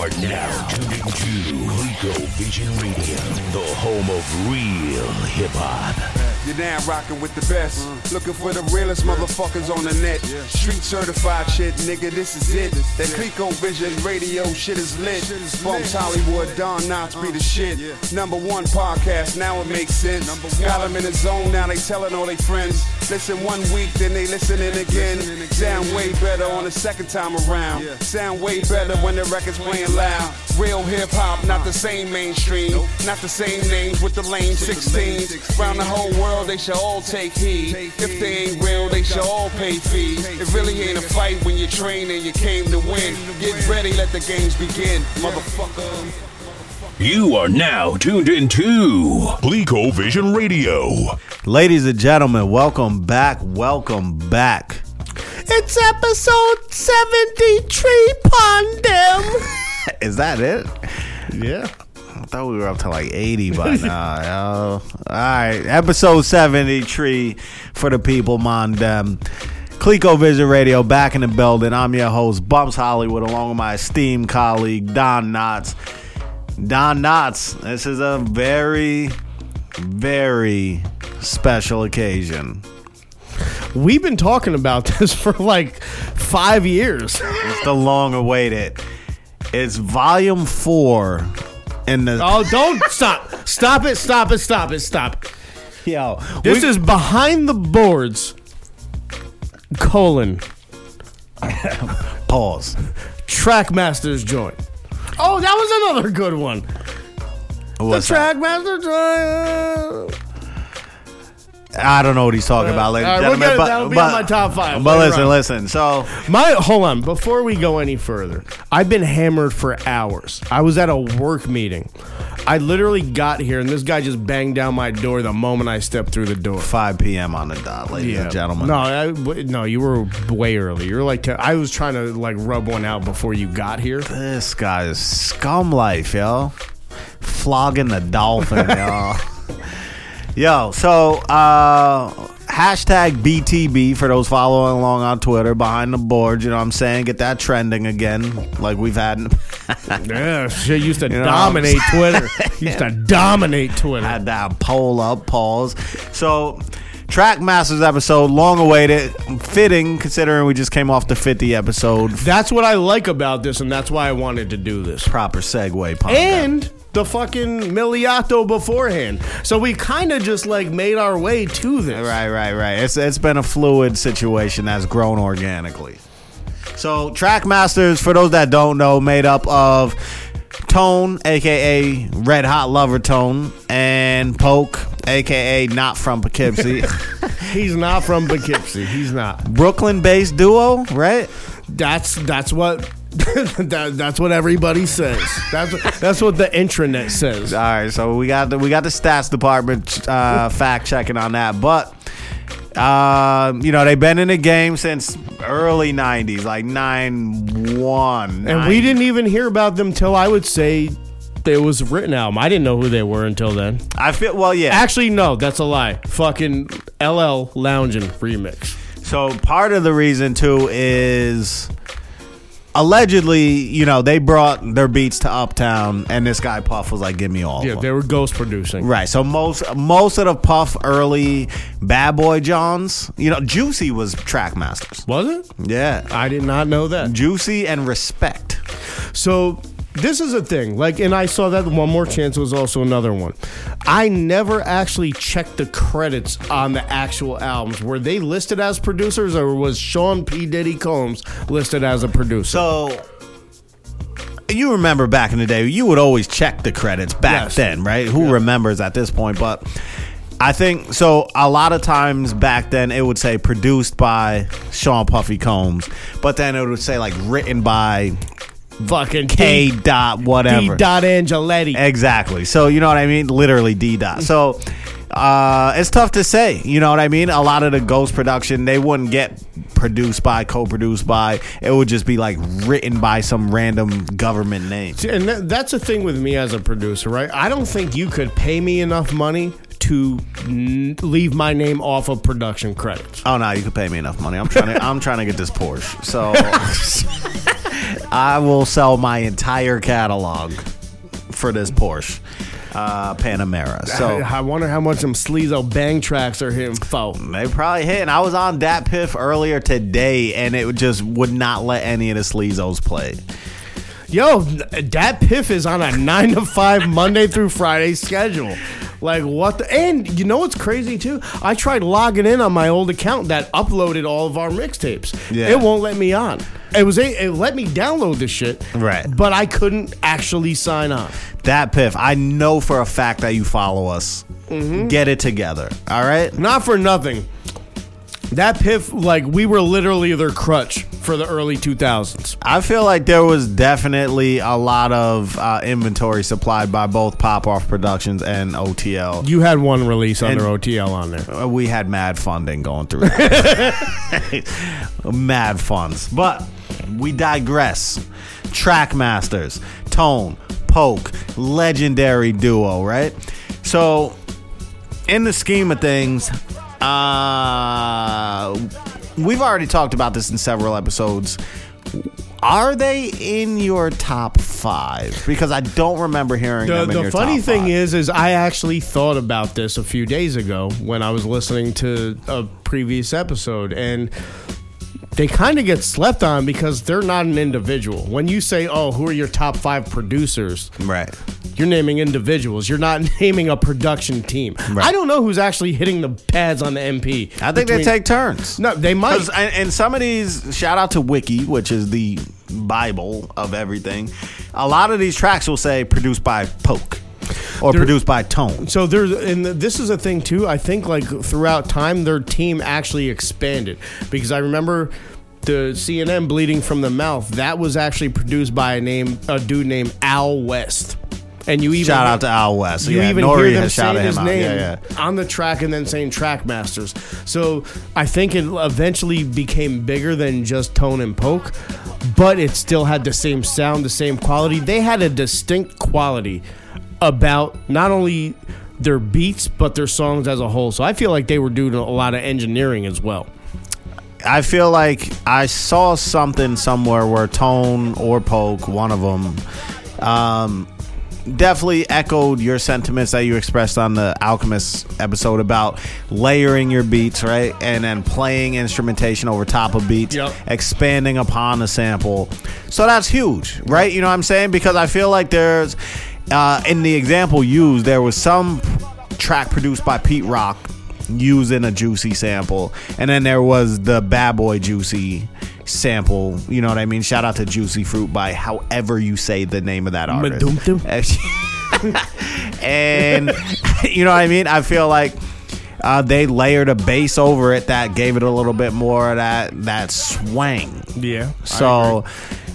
You are now tuned into Bleako Vision Radio, the home of real hip-hop. You're now rocking with the best. Looking for the realest motherfuckers on the net. Street certified shit, nigga, this is it. That Bleako Vision Radio shit is lit. Bumps Hollywood, Don Knotts be the shit. Number one podcast, now it makes sense. Got them in the zone, now they telling all they friends. Listen 1 week, then they listening again. Sound way better on the second time around. Sound way better when the record's playing loud. Real hip hop, not the same mainstream. Not the same names with the lame 16s. Round the whole world, they should all take heed. If they ain't real, they should all pay fees. It really ain't a fight when you train and you came to win. Get ready, let the games begin, motherfucker. You are now tuned into Bleako Vision Radio. Ladies and gentlemen, welcome back, It's episode 73, Pondem. Is that it? Yeah. I thought we were up to like 80 by now, yo. All right, episode 73 for the people, man. Bleako Vision Radio back in the building. I'm your host, Bumps Hollywood, along with my esteemed colleague, Don Knotts. Don Knotts, this is a very, very special occasion. We've been talking about this for like 5 years. It's the long-awaited. It's volume 4. Oh, don't stop. Stop it. Yo, this is Behind the Boards, pause, Trackmasters joint. Oh, that was another good one. What's the Trackmasters joint. I don't know what he's talking about, ladies and gentlemen. That'll be in my top five. But listen. So, hold on. Before we go any further, I've been hammered for hours. I was at a work meeting. I literally got here, and this guy just banged down my door the moment I stepped through the door. 5 p.m. on the dot, ladies and gentlemen. No, you were way early. You were like, I was trying to like rub one out before you got here. This guy is scum life, yo. Flogging the dolphin, y'all. Yo, so hashtag BTB for those following along on Twitter, Behind the Board, you know what I'm saying? Get that trending again like we've had. Yeah, shit used to dominate Twitter. Had that poll up, pause. So, Trackmasters episode, long awaited, fitting considering we just came off the 50 episode. That's what I like about this, and that's why I wanted to do this. Proper segue, Pop. And the fucking Miliato beforehand. So we kind of just like made our way to this. Right. It's been a fluid situation that's grown organically. So Trackmasters, for those that don't know, made up of Tone, a.k.a. Red Hot Lover Tone, and Poke, a.k.a. Not From Poughkeepsie. He's not from Poughkeepsie. He's not. Brooklyn-based duo, right? That's what... that's what everybody says. That's what the intranet says. All right, so we got the stats department fact checking on that, but you know they've been in the game since early '90s, like 91. And we didn't even hear about them till I would say there was a written album. I didn't know who they were until then. I feel Actually, no, that's a lie. Fucking LL Loungin' remix. So part of the reason too is, allegedly, you know, they brought their beats to Uptown, and this guy Puff was like, "Give me all." Yeah, they were ghost producing, right? So most of the Puff early Bad Boy Johns, you know, Juicy was Trackmasters, was it? Yeah, I did not know that. Juicy and Respect. So this is a thing, like, and I saw that One More Chance was also another one. I never actually checked the credits on the actual albums. Were they listed as producers, or was Sean P. Diddy Combs listed as a producer? So, you remember back in the day, you would always check the credits back then, right? Who remembers at this point? But I think, so a lot of times back then, it would say produced by Sean Puffy Combs, but then it would say like written by... fucking K dot whatever. D dot Angeletti. Exactly. So you know what I mean? Literally D dot. So it's tough to say. You know what I mean? A lot of the ghost production, they wouldn't get produced by, co-produced by. It would just be like written by some random government name. And that's the thing with me as a producer, right? I don't think you could pay me enough money to leave my name off of production credits. Oh no, you could pay me enough money. I'm trying to get this Porsche. So I will sell my entire catalog for this Porsche Panamera. So I wonder how much them sleazo bang tracks are hitting for. They probably hitting. I was on Dat Piff earlier today, and it just would not let any of the sleazos play. Yo, Dat Piff is on a 9 to 5 Monday through Friday schedule. Like, what the... And you know what's crazy, too? I tried logging in on my old account that uploaded all of our mixtapes. Yeah. It won't let me on. It let me download this shit. Right. But I couldn't actually sign on. Dat Piff, I know for a fact that you follow us. Mm-hmm. Get it together. All right? Not for nothing. Dat Piff, like, we were literally their crutch for the early 2000s. I feel like there was definitely a lot of inventory supplied by both Pop Off Productions and OTL. You had one release under OTL on there. We had mad funding going through that. Mad funds. But we digress. Trackmasters, Tone, Poke, legendary duo, right? So, in the scheme of things... we've already talked about this in several episodes. Are they in your top five? Because I don't remember hearing them in your top five. The funny thing is I actually thought about this a few days ago when I was listening to a previous episode, and they kind of get slept on because they're not an individual. When you say, oh, who are your top five producers? Right. You're naming individuals. You're not naming a production team. Right. I don't know who's actually hitting the pads on the MP. I think they take turns. No, they might. And some of these, shout out to Wiki, which is the Bible of everything. A lot of these tracks will say produced by Poke or produced by Tone. So there's, and this is a thing too. I think like throughout time, their team actually expanded, because I remember the CNN Bleeding from the Mouth. That was actually produced by a dude named Al West. And you even shout out to Al West. You even Nori hear them saying his name on the track and then saying Trackmasters. So I think it eventually became bigger than just Tone and Poke, but it still had the same sound, the same quality. They had a distinct quality about not only their beats, but their songs as a whole. So I feel like they were doing a lot of engineering as well. I feel like I saw something somewhere where Tone or Poke, one of them, definitely echoed your sentiments that you expressed on the Alchemist episode about layering your beats, right? And then playing instrumentation over top of beats, expanding upon the sample. So that's huge, right? You know what I'm saying? Because I feel like there's, in the example used, there was some track produced by Pete Rock using a Juicy sample. And then there was the Bad Boy Juicy sample, you know what I mean? Shout out to Juicy Fruit by however you say the name of that artist. And you know what I mean? I feel like they layered a bass over it that gave it a little bit more of that swang. Yeah. So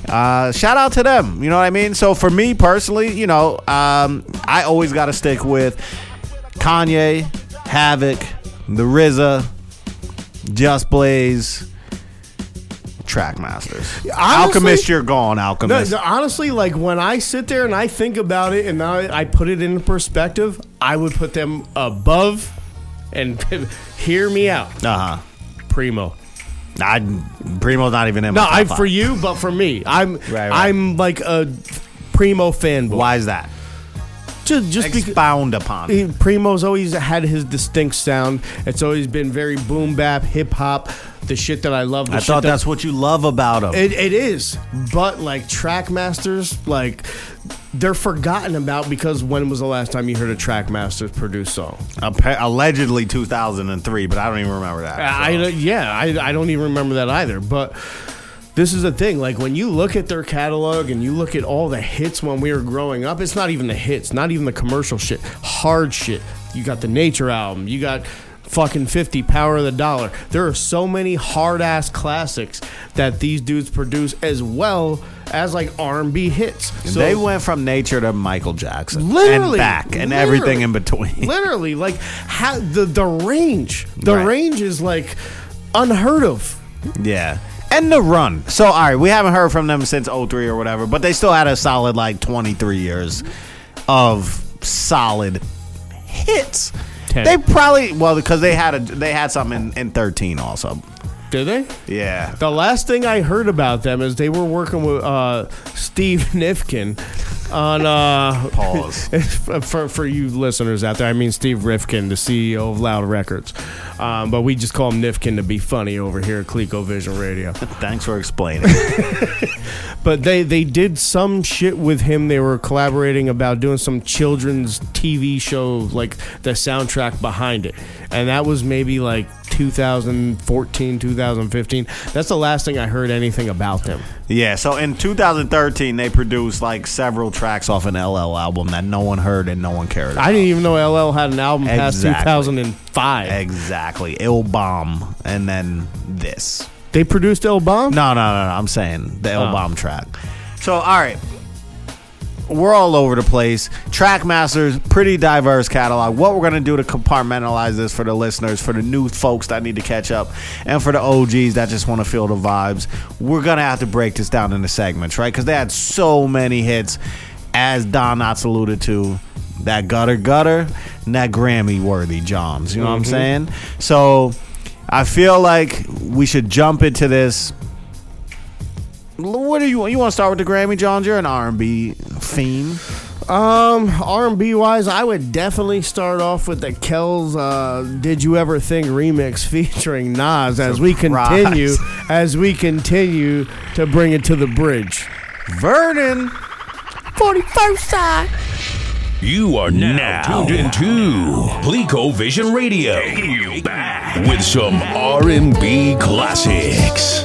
shout out to them. You know what I mean? So for me personally, you know, I always got to stick with Kanye, Havoc, the RZA, Just Blaze, Trackmasters. Alchemist, you're gone, Alchemist. No, honestly, like when I sit there and I think about it and I put it into perspective, I would put them above, and hear me out. Primo. Primo's not even in my top five. For you, but for me, I'm right. I'm like a Primo fanboy. Why is that? Just expound upon it. Primo's always had his distinct sound. It's always been very boom bap, hip hop, the shit that I love. I thought that's what you love about him. It is, but like Trackmasters, like they're forgotten about, because when was the last time you heard a Trackmasters produced song? Allegedly 2003, but I don't even remember that. So. I don't even remember that either, but. This is the thing, like when you look at their catalog and you look at all the hits when we were growing up, it's not even the hits, not even the commercial shit, hard shit. You got the Nature album, you got fucking 50, Power of the Dollar. There are so many hard ass classics that these dudes produce, as well as like R&B hits. So they went from Nature to Michael Jackson, literally, and back, and everything in between. Literally, like how the range, range is like unheard of. Yeah. And the run. So, all right, we haven't heard from them since 03 or whatever, but they still had a solid, like, 23 years of solid hits. 10. They probably, well, because they had something in 13 also. did they? Yeah. The last thing I heard about them is they were working with Steve Rifkind on pause for you listeners out there. I mean Steve Rifkind, the CEO of Loud Records, but we just call him Rifkind to be funny over here at ClickoVision Radio. Thanks for explaining. But they did some shit with him. They were collaborating about doing some children's TV show, like the soundtrack behind it, and that was maybe like 2014, 2015. That's the last thing I heard anything about them. Yeah, so in 2013, they produced like several tracks off an LL album that no one heard and no one cared about. I didn't even know LL had an album past 2005. Exactly. Il Bomb, and then this. They produced Il Bomb? No. I'm saying the Il Bomb track. So, all right. We're all over the place. Trackmasters, pretty diverse catalog. What we're going to do to compartmentalize this for the listeners, for the new folks that need to catch up, and for the OGs that just want to feel the vibes, we're going to have to break this down into segments, right? Because they had so many hits, as Don Knotts alluded to, that gutter, and that Grammy-worthy Johns. You know what I'm saying? So I feel like we should jump into this. What do you want? You want to start with the Grammy, John? You're an R&B theme. R&B wise, I would definitely start off with the Kells "Did You Ever Think" remix featuring Nas. Surprise. as we continue to bring it to the bridge. Vernon, 41st side. You are now tuned into Bleako Vision Radio. You back with some R&B classics.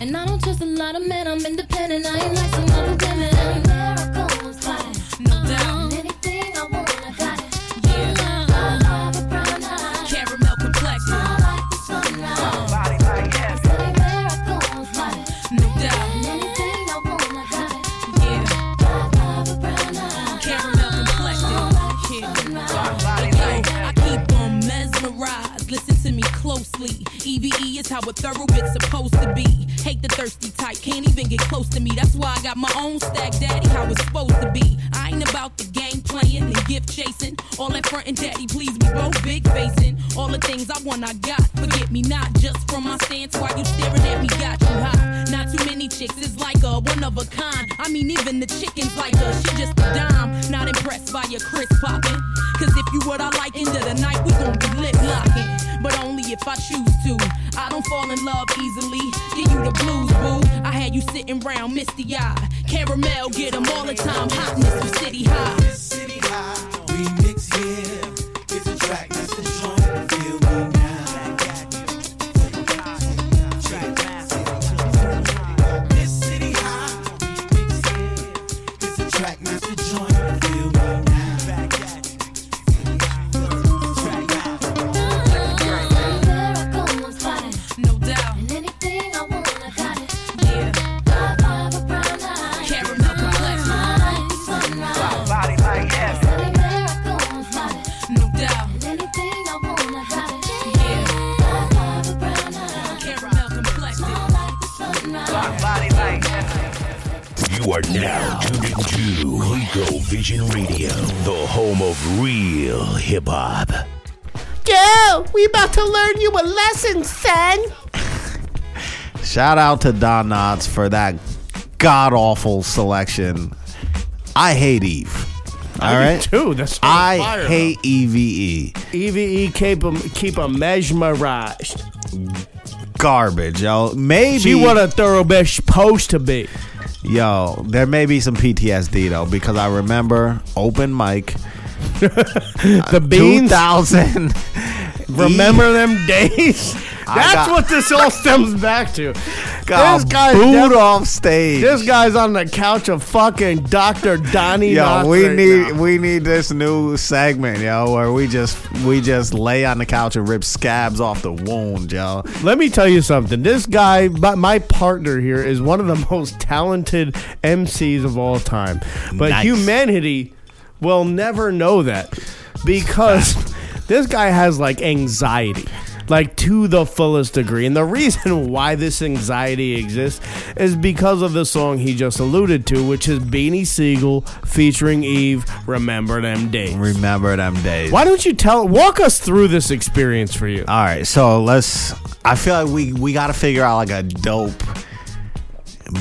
And I don't trust a lot of men, I'm independent, I ain't like some other women. Anywhere I go, I'm flying, no doubt. Anything I want, I got it. Yeah, I love a brown eye, caramel complexion, I like the sunlight. Body like heaven. Anywhere I go, I'm flying, no doubt. Anything I want, I got it. Yeah, I love a brown eye, caramel complexion, I like the sunlight. I keep on mesmerized, listen to me closely. EVE is how a thoroughbit's supposed to be. Hate the thirsty type, can't even get close to me. That's why I got my own stack, daddy, how it's supposed to be. I ain't about the game playing and gift chasing. All that frontin', daddy, please, we both big facing. All the things I want, I got. Forget me not, just from my stance. While you staring at me, got you high. Not too many chicks, it's like a one of a kind. I mean, even the chicken's like her, she just a dime. Not impressed by your crisp poppin'. Cause if you what I like, end of the night, we gon' be lip lockin'. But only if I choose to. I don't fall in love easily. Give you the blues, boo. I had you sitting round misty-eyed. Caramel, get them all the time. Hotness from City High. City High, remix here. It's a Trackmasters joint. Feel me now. Trackmasters. It's City High, remix here. It's a Trackmasters joint. Are now tuned into Bleako Vision Radio, the home of real hip hop. Yo, we about to learn you a lesson, son. Shout out to Don Knotts for that god awful selection. I hate Eve. All right, too. That's I hate EVE. EVE keep a mesmerized. Garbage, yo. Maybe she what a thorough bitch supposed to be. Yo, there may be some PTSD though, because I remember open mic, the beans, 2000. Remember them days? That's what this all stems back to. Got this guy's booed off stage. This guy's on the couch of fucking Dr. Donnie. Yo, we need this new segment, yo, where we just lay on the couch and rip scabs off the wound, yo. Let me tell you something. This guy, my partner here, is one of the most talented MCs of all time. But nice. Humanity will never know that because this guy has like anxiety. Like, to the fullest degree. And the reason why this anxiety exists is because of the song he just alluded to, which is Beanie Siegel featuring Eve, Remember Them Days. Remember Them Days. Why don't you walk us through this experience for you? All right, so I feel like we got to figure out, like, a dope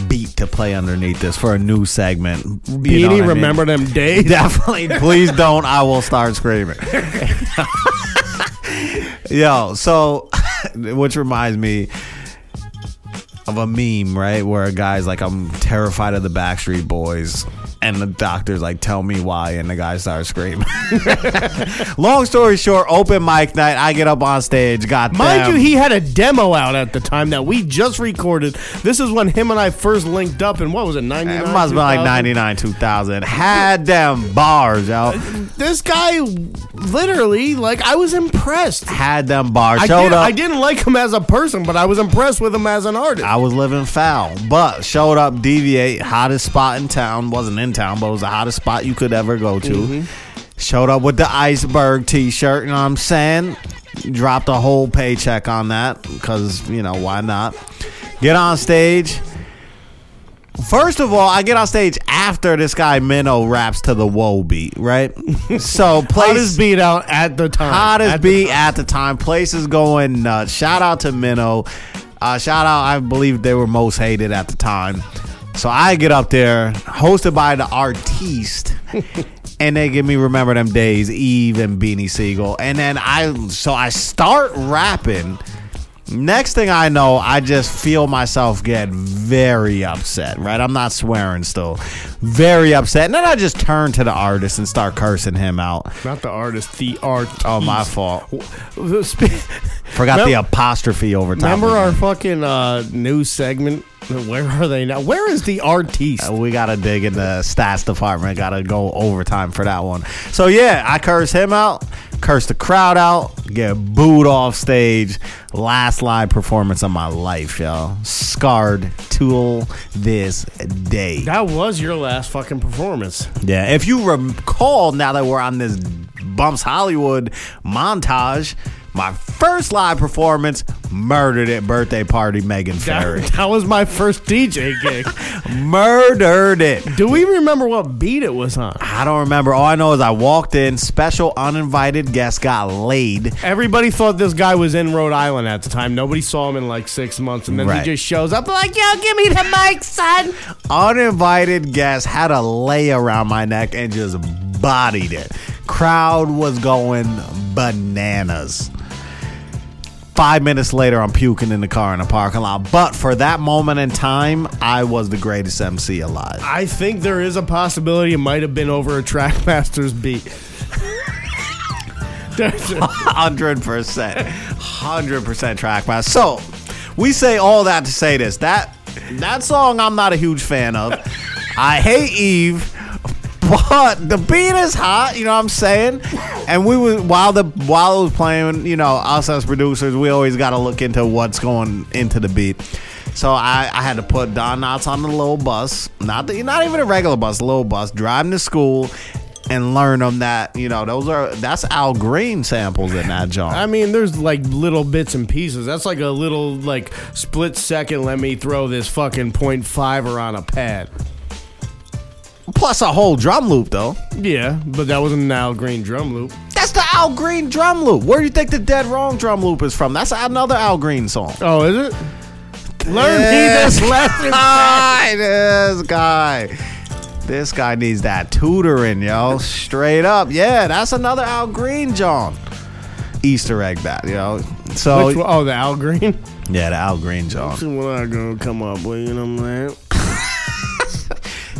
beat to play underneath this for a new segment. Beanie, Remember Them Days? Definitely. Please don't. I will start screaming. Yo, so, which reminds me of a meme, right? Where a guy's like, I'm terrified of the Backstreet Boys. And the doctor's like, tell me why. And the guy starts screaming. Long story short, open mic night. I get up on stage. Got Mind them. You, he had a demo out at the time that we just recorded. This is when him and I first linked up. And what was it, 99, it must be like 99, 2000. Had them bars, yo. This guy literally, like, I was impressed. Had them bars. Showed up. I didn't like him as a person, but I was impressed with him as an artist. I was living foul. But showed up, Deviate, hottest spot in town. Wasn't in town, but it was the hottest spot you could ever go to. Mm-hmm. Showed up with the iceberg t-shirt, you know what I'm saying? Dropped a whole paycheck on that because, you know, why not? Get on stage. First of all, I get on stage after this guy Minno raps to the Whoa beat, right? So hottest beat out at the time. Hottest beat at the time. Place is going nuts. Shout out to Minno. Shout out, I believe they were most hated at the time. So I get up there, hosted by the artiste, and they give me Remember Them Days, Eve and Beanie Siegel. And then I start rapping, Next thing I know, I just feel myself get very upset, right? I'm not swearing still. Very upset. And then I just turn to the artist and start cursing him out. Not the artist, the art. Oh, my fault. Forgot the apostrophe over time. Remember our fucking news segment? Where are they now? Where is the artiste? We got to dig in the stats department. Got to go overtime for that one. So, yeah, I curse him out, curse the crowd out, get booed off stage. Last live performance of my life, y'all. Scarred till this day. That was your last fucking performance. Yeah, if you recall, now that we're on this Bumps Hollywood montage, my first live performance, murdered at birthday party Megan Ferry. That was my first DJ gig. Murdered it. Do we remember what beat it was on? I don't remember. All I know is I walked in, special uninvited guest got laid. Everybody thought this guy was in Rhode Island at the time. Nobody saw him in like 6 months, and then right. He just shows up like, yo, give me the mic, son. Uninvited guest had a lay around my neck and just bodied it. Crowd was going bananas. 5 minutes later, I'm puking in the car in a parking lot. But for that moment in time, I was the greatest MC alive. I think there is a possibility it might have been over a Trackmasters beat. 100%. 100% Trackmasters. So, we say all that to say this. That song I'm not a huge fan of. I hate Eve. But the beat is hot, you know what I'm saying? And we were, while it was playing, you know, us as producers, we always got to look into what's going into the beat. So I had to put Don Knotts on the little bus, not even a regular bus, little bus, driving to school, and learn them that, you know, that's Al Green samples in that joint. I mean, there's like little bits and pieces. That's like a little like split second. Let me throw this fucking .5er on a pad. Plus a whole drum loop, though. Yeah, but that wasn't an Al Green drum loop. That's the Al Green drum loop. Where do you think the Dead Wrong drum loop is from? That's another Al Green song. Oh, is it? Learn this lesson. This guy needs that tutoring, yo. Straight up. Yeah, that's another Al Green John. Easter egg bat, yo. So, the Al Green? Yeah, the Al Green John. This is what I'm going to come up with, you know what I'm saying?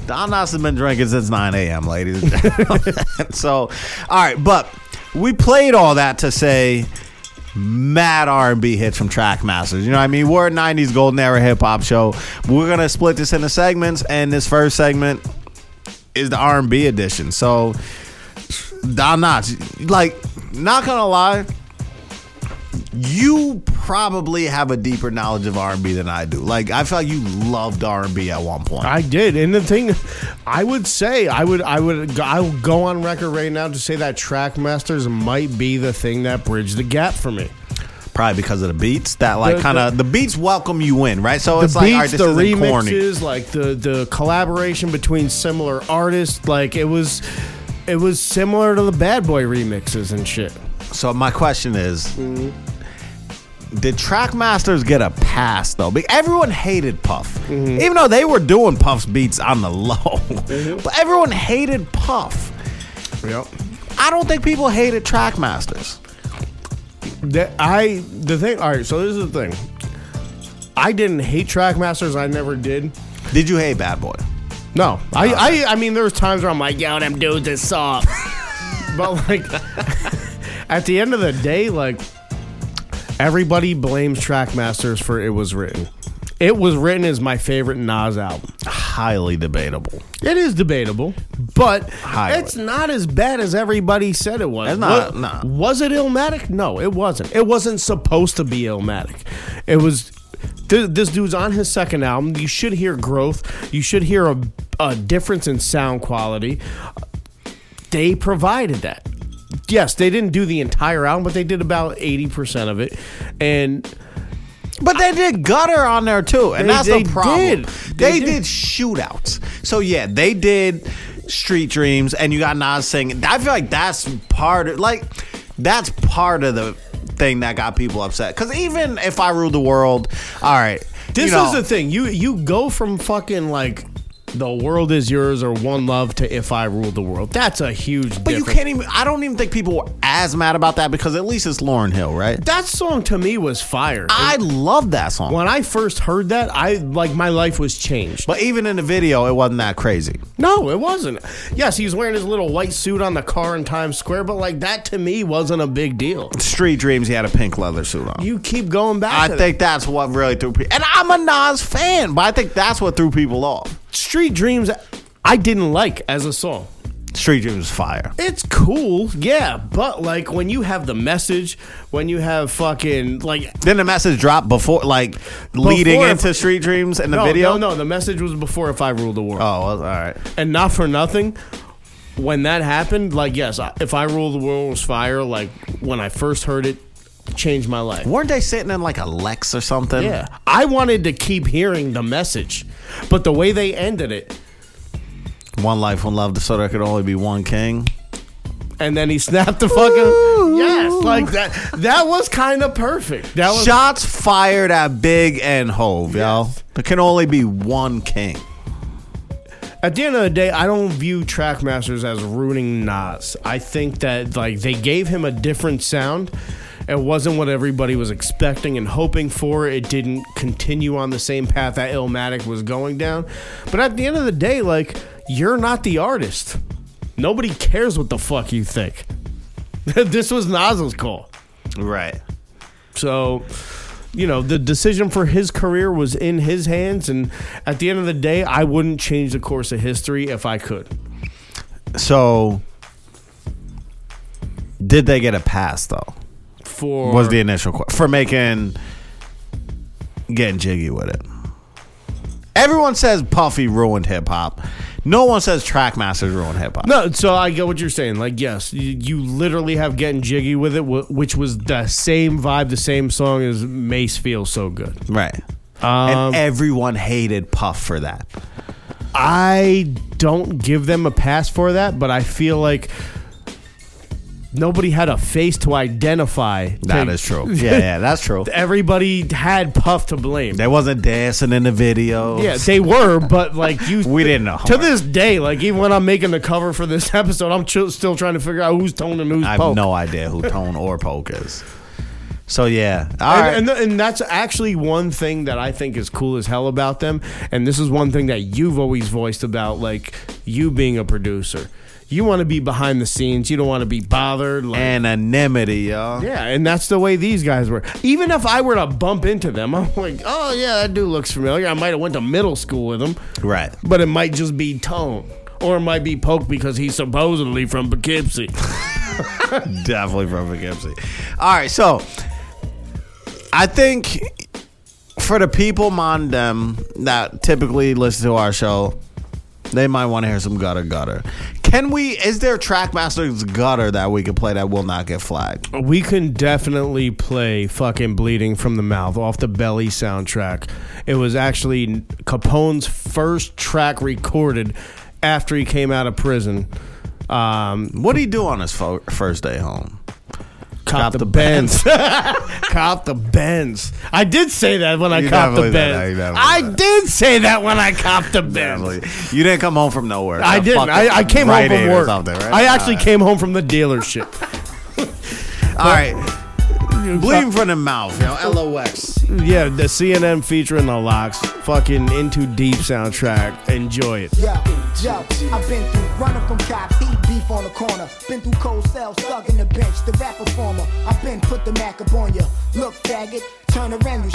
Don Knotts has been drinking since 9 a.m., ladies and gentlemen. So, all right, but we played all that to say mad R&B hits from Trackmasters. You know what I mean? We're a 90s golden era hip-hop show. We're going to split this into segments, and this first segment is the R&B edition. So, Don Knotts, like, not going to lie, you probably have a deeper knowledge of R&B than I do. Like, I felt you loved R&B at one point. I did. And the thing I would say, I will go on record right now to say that Trackmasters might be the thing that bridged the gap for me. Probably because of the beats that, like, kind of the beats welcome you in, right? So it's like, all right, this isn't corny. The remixes, like the collaboration between similar artists, like it was similar to the Bad Boy remixes and shit. So my question is, did Trackmasters get a pass, though? Everyone hated Puff. Mm-hmm. Even though they were doing Puff's beats on the low. Mm-hmm. But everyone hated Puff. Yep. I don't think people hated Trackmasters. All right, so this is the thing. I didn't hate Trackmasters. I never did. Did you hate Bad Boy? No. I mean, there was times where I'm like, yo, them dudes is soft. But, like, at the end of the day, like, everybody blames Trackmasters for It Was Written. It Was Written is my favorite Nas album. Highly debatable. It is debatable, but it's not as bad as everybody said it was. Was it Illmatic? No, it wasn't. It wasn't supposed to be Illmatic. It was. This dude's on his second album. You should hear growth. You should hear a difference in sound quality. They provided that. Yes, they didn't do the entire album, but they did about 80% of it. But they did Gutter on there, too, and that's the problem. They did Shootouts. So, yeah, they did Street Dreams, and you got Nas singing. I feel like that's part of the thing that got people upset. Because even if I ruled the world, all right. This is the thing. You go from fucking, like, The World Is Yours or One Love to If I Ruled the World. That's a huge difference. But you can't even, I don't even think people were as mad about that because at least it's Lauryn Hill, right? That song to me was fire. I love that song. When I first heard that, I like my life was changed. But even in the video, it wasn't that crazy. No, it wasn't. Yes, he was wearing his little white suit on the car in Times Square, but like that to me wasn't a big deal. Street Dreams, he had a pink leather suit on. You keep going back to that. I think that's what really threw people. And I'm a Nas fan, but I think that's what threw people off. Street Dreams, I didn't like as a song. Street Dreams is fire. It's cool, yeah, but like when you have the message, when you have fucking like, then the message dropped before, like leading into Street Dreams and the video. No, the message was before If I Ruled the World. Oh, all right. And not for nothing, when that happened, like yes, If I Ruled the World was fire. Like when I first heard it, changed my life. Weren't they sitting in like a Lex or something? Yeah, I wanted to keep hearing the message, but the way they ended it, one life, one love, so there could only be one king. And then he snapped the fucking Ooh. Yes, like that. That was kind of perfect. That was shots fired at Big and Hove, yes. Yo, there can only be one king. At the end of the day, I don't view Trackmasters as ruining Nas. I think that like they gave him a different sound. It wasn't what everybody was expecting and hoping for. It didn't continue on the same path that Illmatic was going down. But at the end of the day, like, you're not the artist. Nobody cares what the fuck you think. This was Nas's call. Right. So, you know, the decision for his career was in his hands. And at the end of the day, I wouldn't change the course of history if I could. So, did they get a pass, though? Was the initial for making getting jiggy with it? Everyone says Puffy ruined hip hop. No one says Trackmasters ruined hip hop. No, so I get what you're saying. Like, yes, you literally have getting jiggy with it, which was the same vibe, the same song as Mace Feels So Good, right? And everyone hated Puff for that. I don't give them a pass for that, but I feel like nobody had a face to identify. That is true. Yeah, that's true. Everybody had Puff to blame. They wasn't dancing in the videos. Yeah, they were, but like you, we didn't know. To this day, like even when I'm making the cover for this episode, I'm still trying to figure out who's Tone and who's Poke. I have no idea who Tone or Poke is. So yeah, all right. And that's actually one thing that I think is cool as hell about them. And this is one thing that you've always voiced about, like you being a producer. You want to be behind the scenes. You don't want to be bothered. Like, anonymity, y'all. Yeah, and that's the way these guys were. Even if I were to bump into them, I'm like, oh, yeah, that dude looks familiar. I might have went to middle school with him. Right. But it might just be Tone. Or it might be Poke because he's supposedly from Poughkeepsie. Definitely from Poughkeepsie. All right, so I think for the people on them that typically listen to our show, they might want to hear some gutter. Can we? Is there Trackmasters gutter that we can play that will not get flagged? We can definitely play fucking Bleeding from the Mouth off the Belly soundtrack. It was actually Capone's first track recorded after he came out of prison. What did he do on his first day home? Cop the Benz. Cop the Benz. I did say that when I copped the Benz. I did say that when I copped the Benz. You didn't come home from nowhere. I didn't. I came home from work. Right? I actually came home from the dealership. All right. Bleeding from the Mouth. LOX. Yeah, the CNN featuring the Lox. Fucking Into Deep soundtrack. Enjoy it. Yo, I've been through running from cops, eat beef on the corner. Been through cold cells, stuck in the bench, the rap performer. I've been put the Mac up on ya. Look, faggot, turn around, you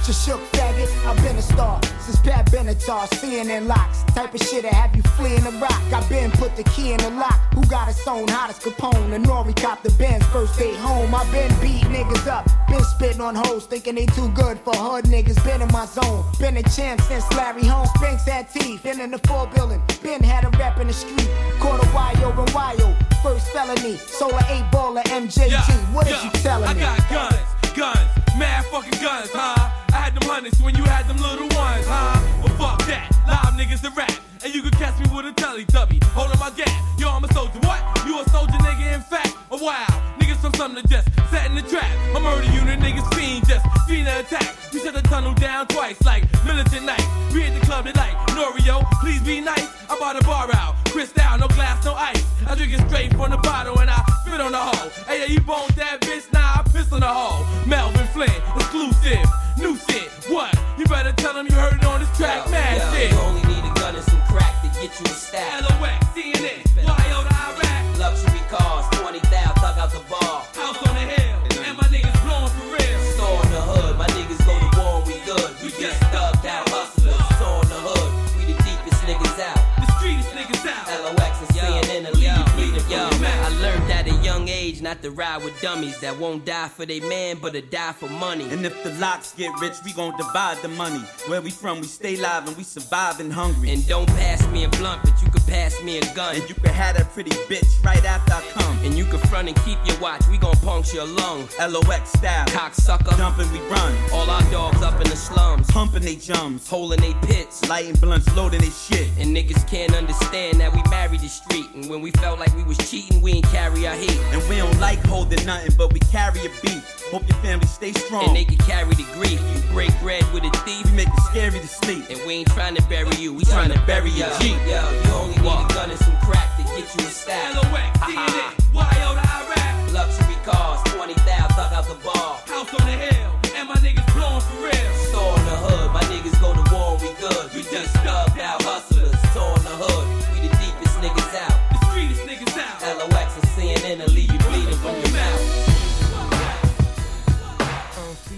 just shook, faggot. I've been a star since Pat Benatar, CNN locks. Type of shit that have you fleeing the rock. I've been put the key in the lock. Who got his own hot as Capone? And Nori copped the Benz first day home. I've been beat niggas up, been spitting on hoes, thinking they too good for hood niggas. Been in my zone, been a champ since Larry Holmes. Banks had teeth, been in the full building. Ben had a rap in the street, caught a wire and wire. First felony, sold an 8-baller MJG. Yeah, what is you telling me? I got guns, mad fucking guns, huh? I had them hundreds when you had them little ones, huh? Well, fuck that, live niggas to rap. And you could catch me with a Teletubby, holding my gap. Yo, I'm a soldier, what? You a soldier, nigga, in fact. A wild niggas some something to just set in the trap. I murder you, the niggas fiend, just fiend attack. You shut the tunnel down twice like militant night. We at the club tonight, Norio, please be nice. I bought a bar out, crystal, no glass, no ice. I drink it straight from the bottle and I spit on the hole. Hey, yeah, you boned that bitch, nah, I piss on the hole. Melvin Flynn, exclusive, new shit, what? You better tell him you heard it on this track, yo, mad yo, shit. You only need a gun and some crack to get you a stack. Al West, CNN, Y.O. to Iraq. Luxury cars, 20,000, thug out the bar. House on the hill, and my niggas blowing for real. Store in the hood, my niggas go to war, we good. We just thugged out hustlers. Store in the hood, we the deepest niggas out. The streetest niggas out. LOX and CNN, the lead bleeding from I learned that at a young age not to ride with dummies that won't die for they man, but to die for money. And if the locks get rich, we gon' divide the money. Where we from, we stay live and we surviving hungry. And don't pass me a blunt, but you can pass me a gun. And you can have that pretty bitch right after I come. And you can front and keep your watch, we gon' puncture your lung. LOX style, cocksucker, dumping we run. All our dogs up in the slums, pumping they jums, holding they pits, lighting blunts, loading they shit. And niggas can't understand that we married the street. And when we felt like we was cheating, we ain't carry our heat. And we don't like holding nothing, but we carry a beat. Hope your family stay strong, and they can carry the grief. You break bread with a thief, we make it scary to sleep. And we ain't trying to bury you, we trying to bury your Jeep. Yo, you only need a gun and some crack to get you a stack. LOX, CNN, Y.O. to Iraq. Luxury cars, 20,000, thug out the bar. House on the hill, and my niggas blowing for real. Store in the hood, my niggas go to war, we good. We just stubbed out hustlers. Store in the hood, we the deepest niggas out. The streetest niggas out. LOX and CNN, and leave you bleeding from your mouth.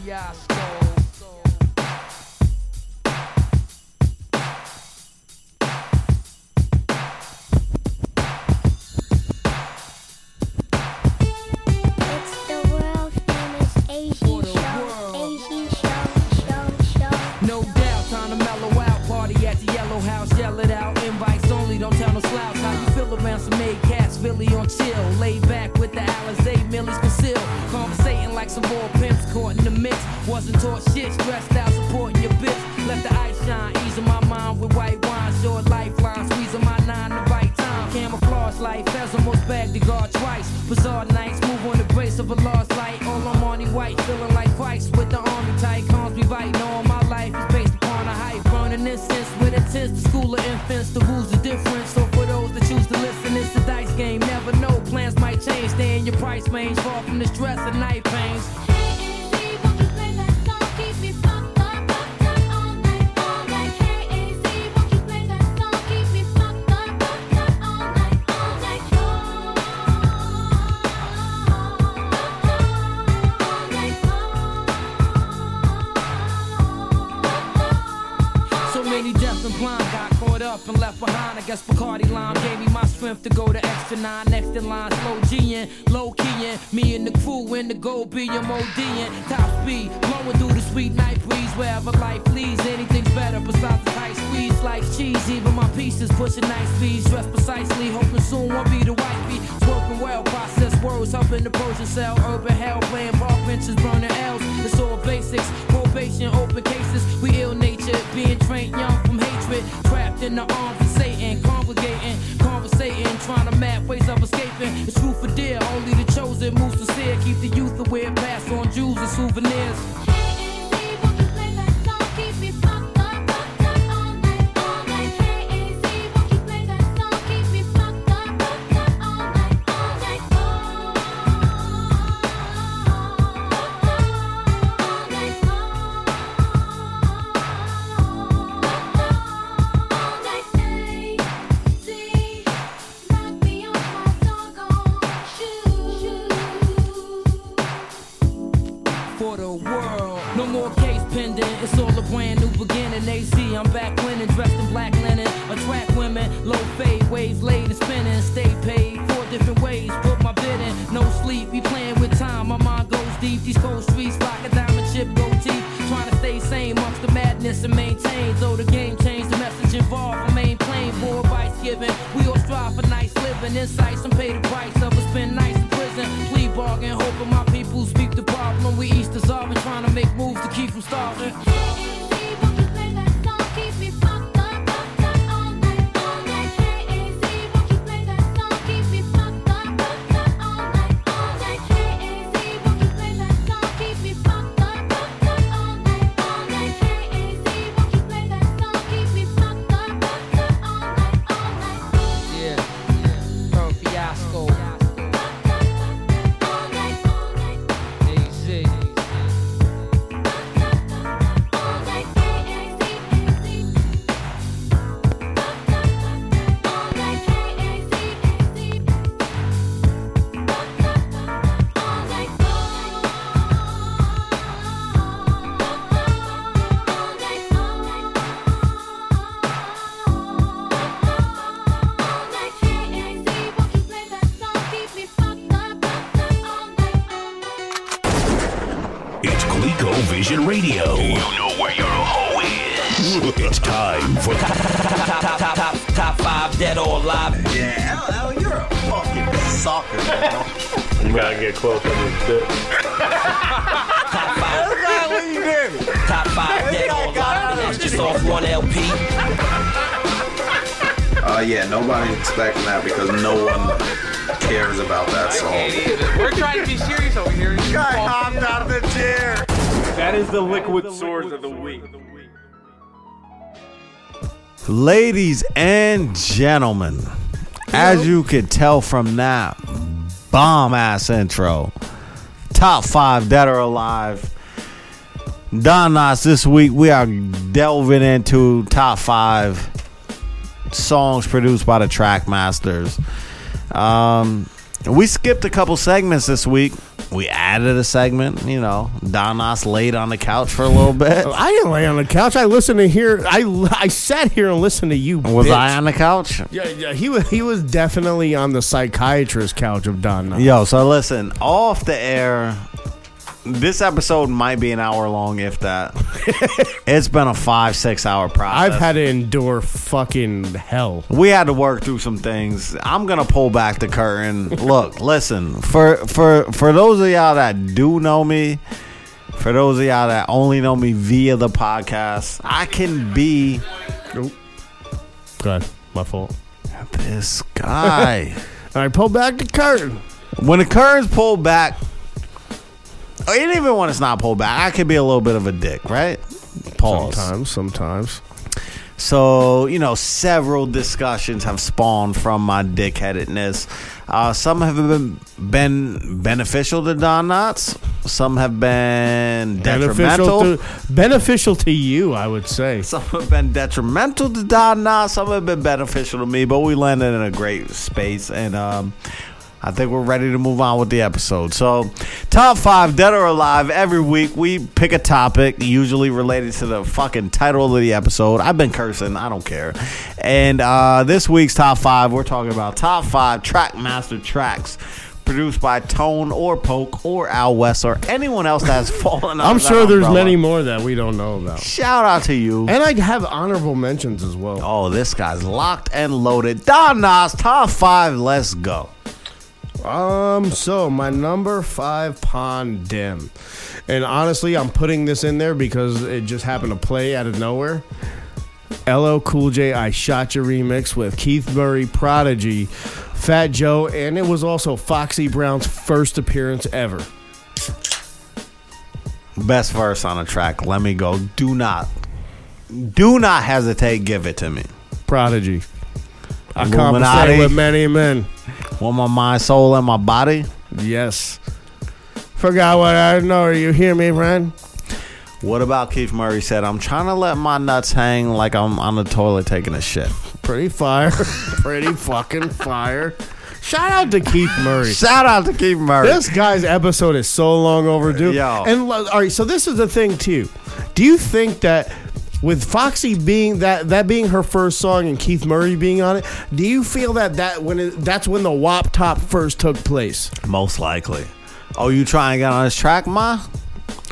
Yeah, wasn't taught shit, stressed out, supporting your bitch. Let the ice shine, easing my mind with white wine. Short lifeline, squeezing my nine the right time. Camouflage life, as almost bagged the guard twice. Bizarre nights, move on the grace of a lost light. All I'm on white, feeling like Christ with the army tight. Cons be biting all my life is based upon a hype. Burning incense with intent, the school of infants, the rules are different. So for those that choose to listen, it's the dice game. Never know, plans might change. Stay in your price range, far from the stress of night pains. And left behind, I guess Bacardi Lime gave me my strength to go to extra 9, next in line, slow G-in, low keying, me and the crew in the gold BMOD-in, top speed, blowing through the sweet night breeze, wherever life leads, anything's better besides the tight squeeze, like cheese, even my pieces pushing nice speeds, dressed precisely, hoping soon won't be the wifey, working well, process words, helping the potion sell, urban hell, playing ball benches, burning L's, it's all basics, probation, open cases, we ill-natured, being trained young from hatred, trapped in the arms of Satan, congregating, conversating, trying to map ways of escaping. It's true for dear, only the chosen move sincere. Keep the youth aware, pass on jewels and souvenirs. Vision Radio. You know where your hoe is. It's time for top five dead or alive. Yeah, Al, you're a fucking sucker. You gotta get close to this shit. Top five. That's not what you did. Top five dead or alive. That's just off one LP. Yeah, nobody's expecting that because no one cares about that song. We're trying to be serious over here. This guy hopped out of the chair. That is the liquid swords of the week. Ladies and gentlemen, as you can tell from that bomb-ass intro, top five dead or alive. Don Knotts, this week we are delving into top five songs produced by the Trackmasters. We skipped a couple segments this week. We added a segment. You know, Don Knotts laid on the couch for a little bit. I didn't lay on the couch. I listened to here. I sat here and listened to you. Was bitch. I on the couch? Yeah. He was definitely on the psychiatrist couch of Don Knotts. Yo, so listen, off the air. This episode might be an hour long, if that. It's been a 5-6 hour process. I've had to endure fucking hell. We had to work through some things. I'm gonna pull back the curtain. Look, listen, for those of y'all that do know me, for those of y'all that only know me via the podcast, I can be. Nope. God, my fault. This guy. All right, pull back the curtain. When the curtain's pulled back. And even when it's not pulled back, I could be a little bit of a dick, right? Pause. Sometimes. So, you know, several discussions have spawned from my dickheadedness. Some have been beneficial to Don Knotts. Some have been detrimental. Beneficial to you, I would say. Some have been detrimental to Don Knotts. Some have been beneficial to me. But we landed in a great space. And, I think we're ready to move on with the episode. So, top five, dead or alive, every week we pick a topic, usually related to the fucking title of the episode. I've been cursing. I don't care. And this week's top five, we're talking about top five Trackmaster tracks produced by Tone or Poke or Al West or anyone else that's fallen under. I'm sure there's many more that we don't know about. Shout out to you. And I have honorable mentions as well. Oh, this guy's locked and loaded. Don Knotts, top five, let's go. So my number five, Pondem. And honestly, I'm putting this in there because it just happened to play out of nowhere. LL Cool J, I Shot Your remix with Keith Murray, Prodigy, Fat Joe, and it was also Foxy Brown's first appearance ever. Best verse on a track. Let me go. Do not hesitate. Give it to me. Prodigy. I compensate with many men. Want my mind, soul, and my body? Yes. Forgot what I know. You hear me, friend? What about Keith Murray said, I'm trying to let my nuts hang like I'm on the toilet taking a shit. Pretty fire. Pretty fucking fire. Shout out to Keith Murray. Shout out to Keith Murray. This guy's episode is so long overdue. Yo. And all right, so this is the thing, too. Do you think that... with Foxy being that being her first song and Keith Murray being on it, do you feel that's when the WAP Top first took place? Most likely. Oh, you trying to get on this track, ma?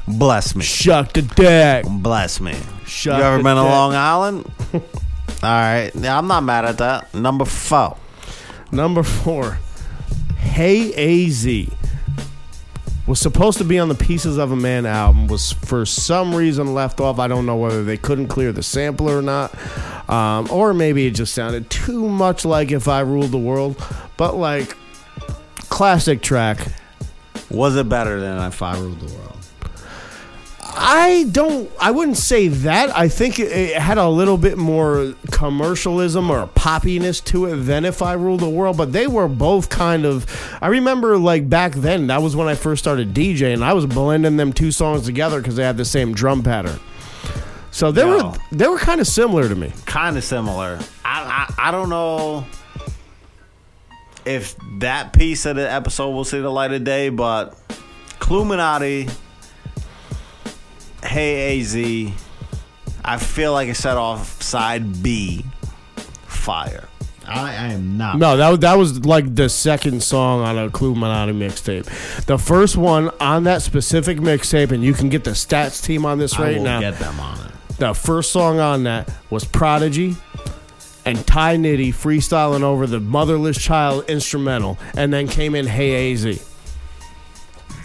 Bless me. Shuck the deck. Bless me. Shuck you ever been to Long Island? All right. Yeah, I'm not mad at that. Number four. Hey AZ. Was supposed to be on the Pieces of a Man album, was for some reason left off. I don't know whether they couldn't clear the sampler or not, or maybe it just sounded too much like If I Ruled the World, but like classic track. Was it better than If I Ruled the World? I wouldn't say that. I think it had a little bit more commercialism or poppiness to it than If I Ruled the World, but they were both kind of, I remember like back then, that was when I first started DJing. I was blending them two songs together because they had the same drum pattern. So they were kind of similar to me. Kind of similar. I don't know if that piece of the episode will see the light of day, but Cluminati... Hey AZ, I feel like it set off side B, fire. I am not. No, that was like the second song on a Clue Manati mixtape. The first one on that specific mixtape, and you can get the stats team on this right now. I will get them on it. The first song on that was Prodigy and Ty Nitty freestyling over the Motherless Child instrumental, and then came in Hey AZ.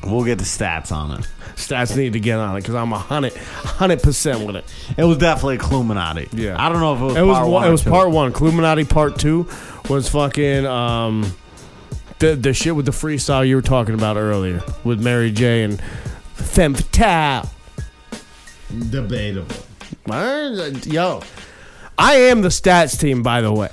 We'll get the stats on it. Stats need to get on it because I'm 100% with it. It was definitely Cluminati. Yeah, I don't know if it was part one. It was part one. Cluminati part two was fucking the shit with the freestyle you were talking about earlier with Mary J and Femme Fatale. Debatable. Yo, I am the stats team, by the way.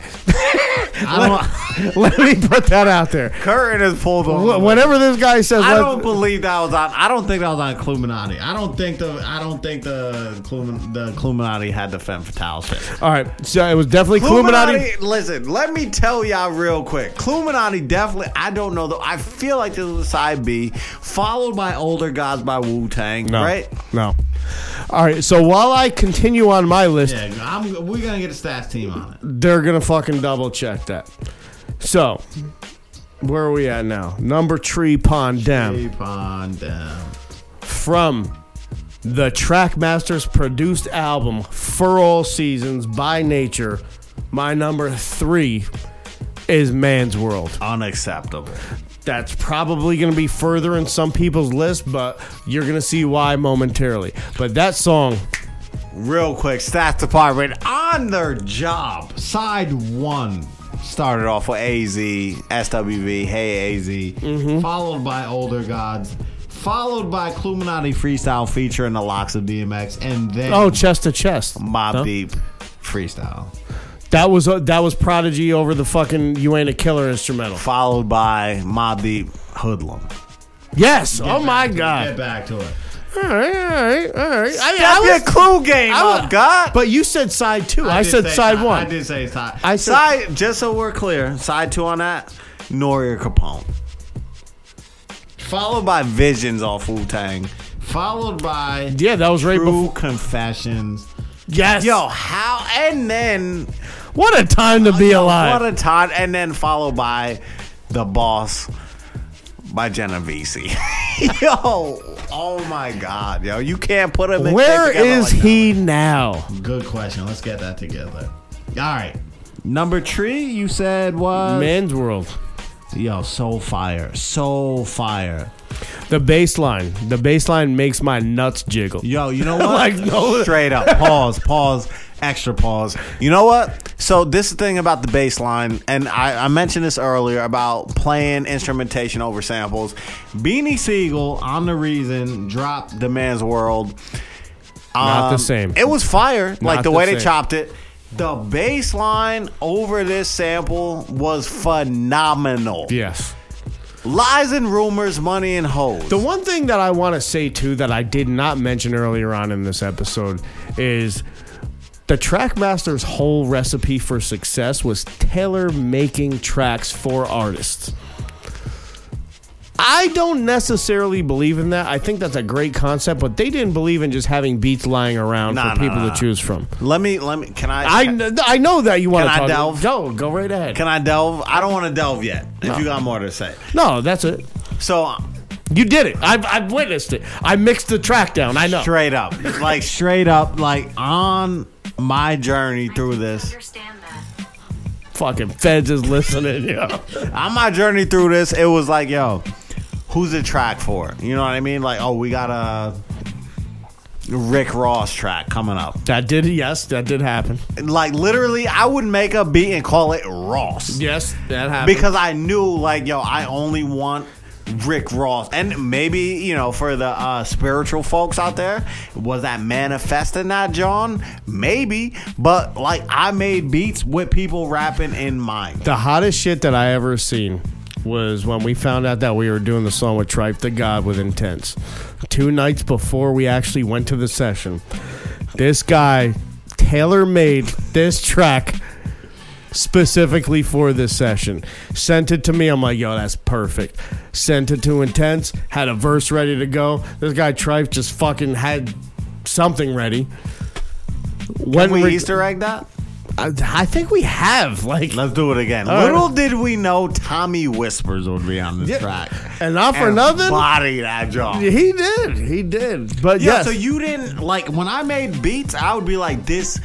Let me put that out there. Curtin is pulled on. Whenever this guy says, I don't believe that was on. I don't think that was on Cluminati. I don't think the Cluminati had the Femme Fatale shit. All right, so it was definitely Cluminati. Listen, let me tell y'all real quick. Cluminati definitely. I don't know though. I feel like this was side B, followed by Older Gods by Wu Tang. No, right? No. All right, so while I continue on my list, yeah, we're gonna get a stats team on it. They're gonna fucking double check that. So, where are we at now? Number three, Pondem. From the Trackmasters produced album For All Seasons by Nature, my number three is Man's World. Unacceptable. That's probably going to be further in some people's list, but you're going to see why momentarily. But that song... Real quick, stats department on their job. Side one started off with AZ, SWV, Hey AZ, followed by Older Gods, followed by Cluminati Freestyle featuring the locks of DMX, and then... Oh, Chest to Chest. Mobb Deep Freestyle. That was Prodigy over the fucking You Ain't a Killer instrumental. Followed by Mobb Deep Hoodlum. Yes. Get God. Get back to it. All right. Stop your Clue game, oh God. But you said side two. I said side one. I did say side. I said, side, just so we're clear, side two on that, Nori or Capone. Followed by Visions off Wu-Tang. Followed by... Yeah, that was right before. True Confessions. Yes. Yo, how... And then... What a time to be alive. What a time. And then followed by The Boss by Genovese. Yo. Oh, my God. Yo, you can't put him in... Where is like he now? Good question. Let's get that together. All right. Number three, you said was... Man's World. Yo, so fire. The bass line makes my nuts jiggle. Yo, you know what? Like, no. Straight up. Pause. Extra pause. You know what? So this is the thing about the bass line, and I mentioned this earlier about playing instrumentation over samples. Beanie Siegel, on the reason, dropped The Man's World. Not the same. It was fire. Not like the way same. They chopped it. The bass line over this sample was phenomenal. Yes. Lies and rumors, money and hoes. The one thing that I want to say, too, that I did not mention earlier on in this episode is the Trackmaster's whole recipe for success was tailor-making tracks for artists. I don't necessarily believe in that. I think that's a great concept, but they didn't believe in just having beats lying around for people to choose from. Let me. Can I? I know that you want to. Can I delve? Go right ahead. Can I delve? I don't want to delve yet. If you got more to say. No, that's it. So you did it. I've witnessed it. I mixed the track down. I know. Straight up, like on my journey through this. Understand that. Fucking Feds is listening, yo. On my journey through this, it was like, yo. Who's the track for? You know what I mean? Like, oh, we got a Rick Ross track coming up. That did happen. Like, literally, I would make a beat and call it Ross. Yes, that happened. Because I knew, like, yo, I only want Rick Ross. And maybe, you know, for the spiritual folks out there, was that manifesting that, John? Maybe. But, like, I made beats with people rapping in mind. The hottest shit that I ever seen was when we found out that we were doing the song with Tripe the God with Intense. 2 nights before we actually went to the session, this guy tailor-made this track specifically for this session. Sent it to me. I'm like, yo, that's perfect. Sent it to Intense. Had a verse ready to go. This guy Tripe just fucking had something ready. Can we Easter egg that? I think we have. Like, let's do it again. Little did we know Tommy Whispers would be on this track. And not for nothing, body that job. He did. He did. But yeah, yes. So you didn't like when I made beats. I would be like this.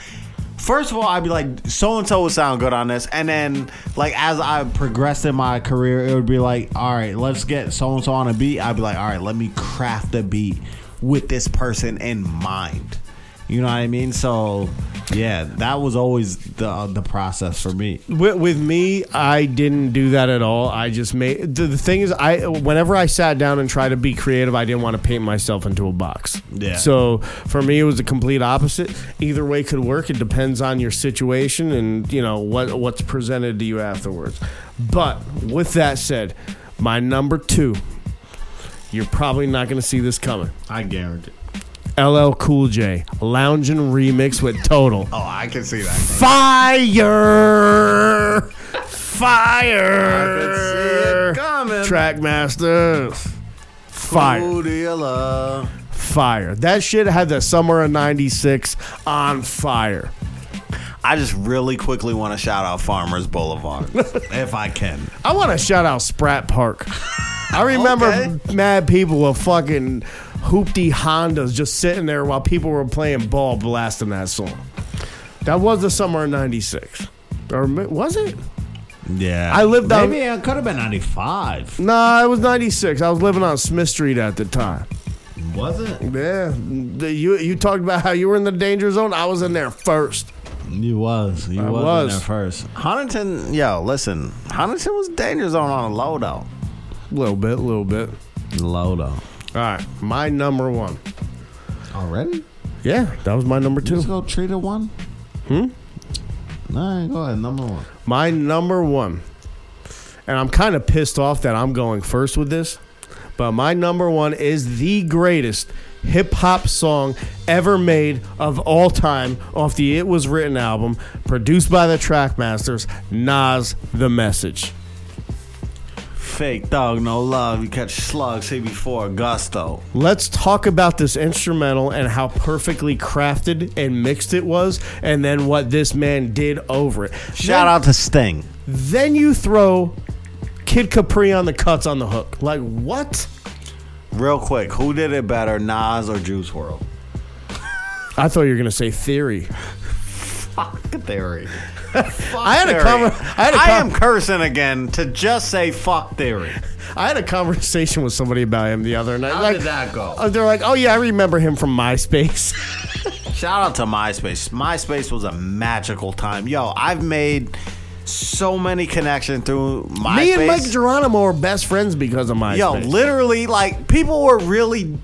First of all, I'd be like, so and so would sound good on this, and then like as I progressed in my career, it would be like, all right, let's get so and so on a beat. I'd be like, all right, let me craft a beat with this person in mind. You know what I mean? So, yeah, that was always the process for me. With me, I didn't do that at all. I just made... The thing is, whenever I sat down and tried to be creative, I didn't want to paint myself into a box. Yeah. So, for me, it was the complete opposite. Either way could work. It depends on your situation and, you know, what's presented to you afterwards. But, with that said, my number two, you're probably not going to see this coming. I guarantee it. LL Cool J, Loungin' Remix with Total. Oh, I can see that. Fire! Fire! I can see it coming. Trackmasters. Fire. Cool fire. That shit had the summer of 96 on fire. I just really quickly want to shout out Farmers Boulevard, if I can. I want to shout out Sprat Park. I remember mad people were fucking... hoopty Hondas just sitting there while people were playing ball blasting that song. That was the summer of 96. Or was it? Yeah. I lived on... Maybe it could have been 95. Nah, it was 96. I was living on Smith Street at the time. Was it? Yeah. You talked about how you were in the danger zone. I was in there first. You was in there first. Huntington, yo, listen. Huntington was danger zone on a low, though. Little bit. Low, though. All right, my number one. Already? Yeah, that was my number two. Let's go treat it one. All right, go ahead, number one. My number one, and I'm kind of pissed off that I'm going first with this, but my number one is the greatest hip-hop song ever made of all time off the It Was Written album, produced by the Trackmasters, Nas, The Message. Fake thug, no love. You catch slugs, see before gusto. Let's talk about this instrumental and how perfectly crafted and mixed it was, and then what this man did over it. Shout out to Sting. Then you throw Kid Capri on the cuts on the hook. Like, what? Real quick, who did it better, Nas or Juice WRLD? I thought you were going to say Theory. Fuck Theory. I am cursing again to just say fuck Theory. I had a conversation with somebody about him the other night. How did that go? They're like, oh yeah, I remember him from MySpace. Shout out to MySpace. MySpace was a magical time. Yo, I've made so many connections through MySpace. Me and Mike Geronimo are best friends because of MySpace. Yo, literally, like, people were really...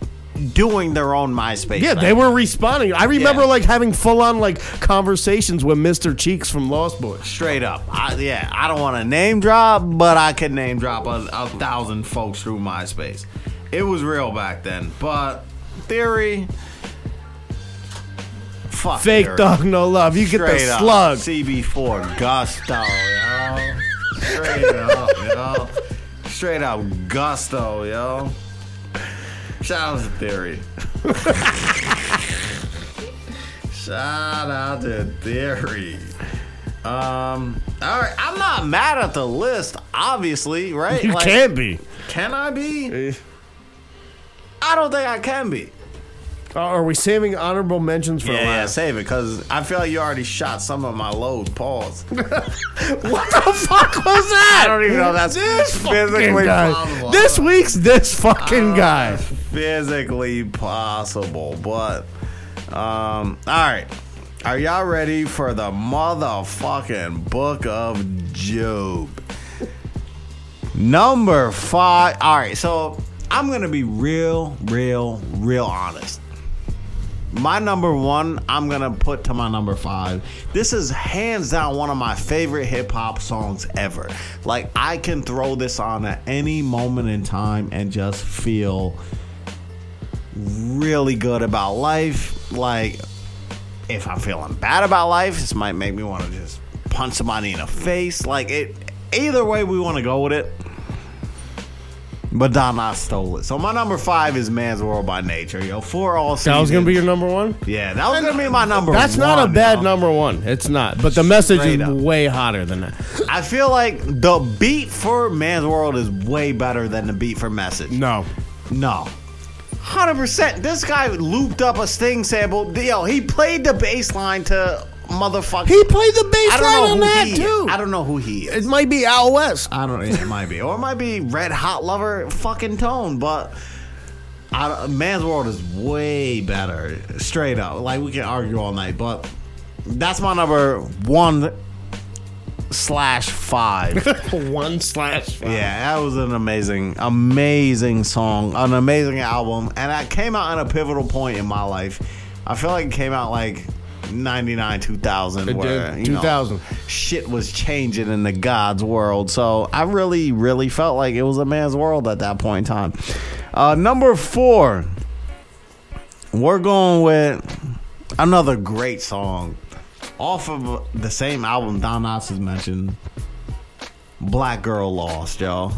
doing their own MySpace. Yeah, they were responding. I remember like having full on like conversations with Mr. Cheeks from Lost Boys. Straight up. I don't want to name drop, but I could name drop a 1,000 folks through MySpace. It was real back then. But Theory, fuck Fake Theory. Dog, no love. You straight get the slug. CB4 gusto, yo. Straight up, yo. Straight up gusto, yo. Shout out to Theory. Shout out to Theory. All right, I'm not mad at the list, obviously, right? You can't be. Can I be? I don't think I can be. Are we saving honorable mentions for last? Yeah, save it, because I feel like you already shot some of my lows. Pause. What the fuck was that? I don't even know if that's this physically possible. This week's this fucking guy. Physically possible, but... all right. Are y'all ready for the motherfucking Book of Job? Number 5. All right, so I'm going to be real honest. My number one, I'm going to put to my number 5. This is hands down one of my favorite hip-hop songs ever. Like, I can throw this on at any moment in time and just feel really good about life. Like, if I'm feeling bad about life, this might make me want to just punch somebody in the face. Like, either way we want to go with it. But Don Knotts stole it. So my number 5 is Man's World by Nature, yo. For all seasons. That was gonna be your number one? Yeah, that was gonna be my number one. That's not a bad number one. It's not. But the message is way hotter than that. I feel like the beat for Man's World is way better than the beat for Message. No. 100%. This guy looped up a Sting sample. Yo, he played the bass line to motherfucker. He played the bass line on that too. I don't know who he is. It might be Al West. I don't know. It might be. Or it might be Red Hot Lover fucking Tone. But Man's World is way better. Straight up. Like, we can argue all night. But that's my number 1/5 1/5 Yeah, that was an amazing song, an amazing album, and it came out at a pivotal point in my life. I feel like it came out like 99, 2000, where, you know, shit was changing in the God's world. So I really, really felt like it was a man's world at that point in time. Number 4, we're going with another great song off of the same album Don Knotts has mentioned, Black Girl Lost, yo.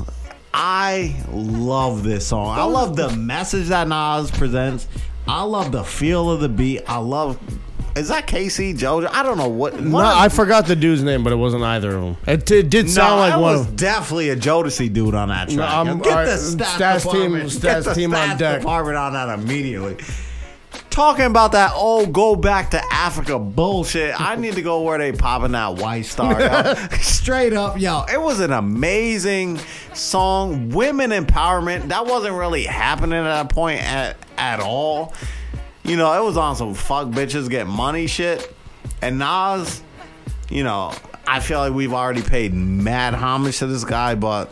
I love this song. I love the message that Nas presents. I love the feel of the beat. I love... Is that KC JoJo? I don't know what. No, I forgot the dude's name, but it wasn't either of them. It did sound like one. It was definitely a Jodeci dude on that track. No, get the stats team on deck. Department on that immediately. Talking about that old go back to Africa bullshit. I need to go where they popping that White Star. Yo. Straight up, yo. It was an amazing song. Women empowerment. That wasn't really happening at that point at all. You know, it was on some fuck bitches get money shit. And Nas, you know, I feel like we've already paid mad homage to this guy, but...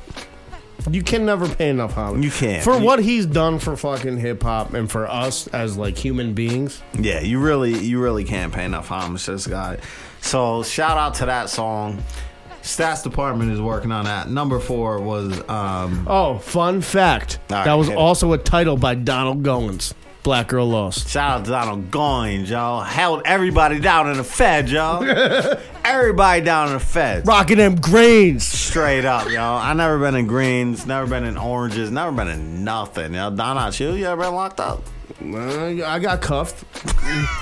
You can never pay enough homage. You can't. For what he's done for fucking hip-hop and for us as, like, human beings. Yeah, you really can't pay enough homage to this guy. So, shout out to that song. Stats department is working on that. Number 4 was... Oh, fun fact. Right, that was also a title by Donald Goins. Black Girl Lost. Shout out to Donald Goins, y'all. Held everybody down in the Fed, y'all. Everybody down in the Fed. Rocking them greens. Straight up, y'all. I never been in greens, never been in oranges, never been in nothing. Y'all, Don Knotts, you ever been locked up? I got cuffed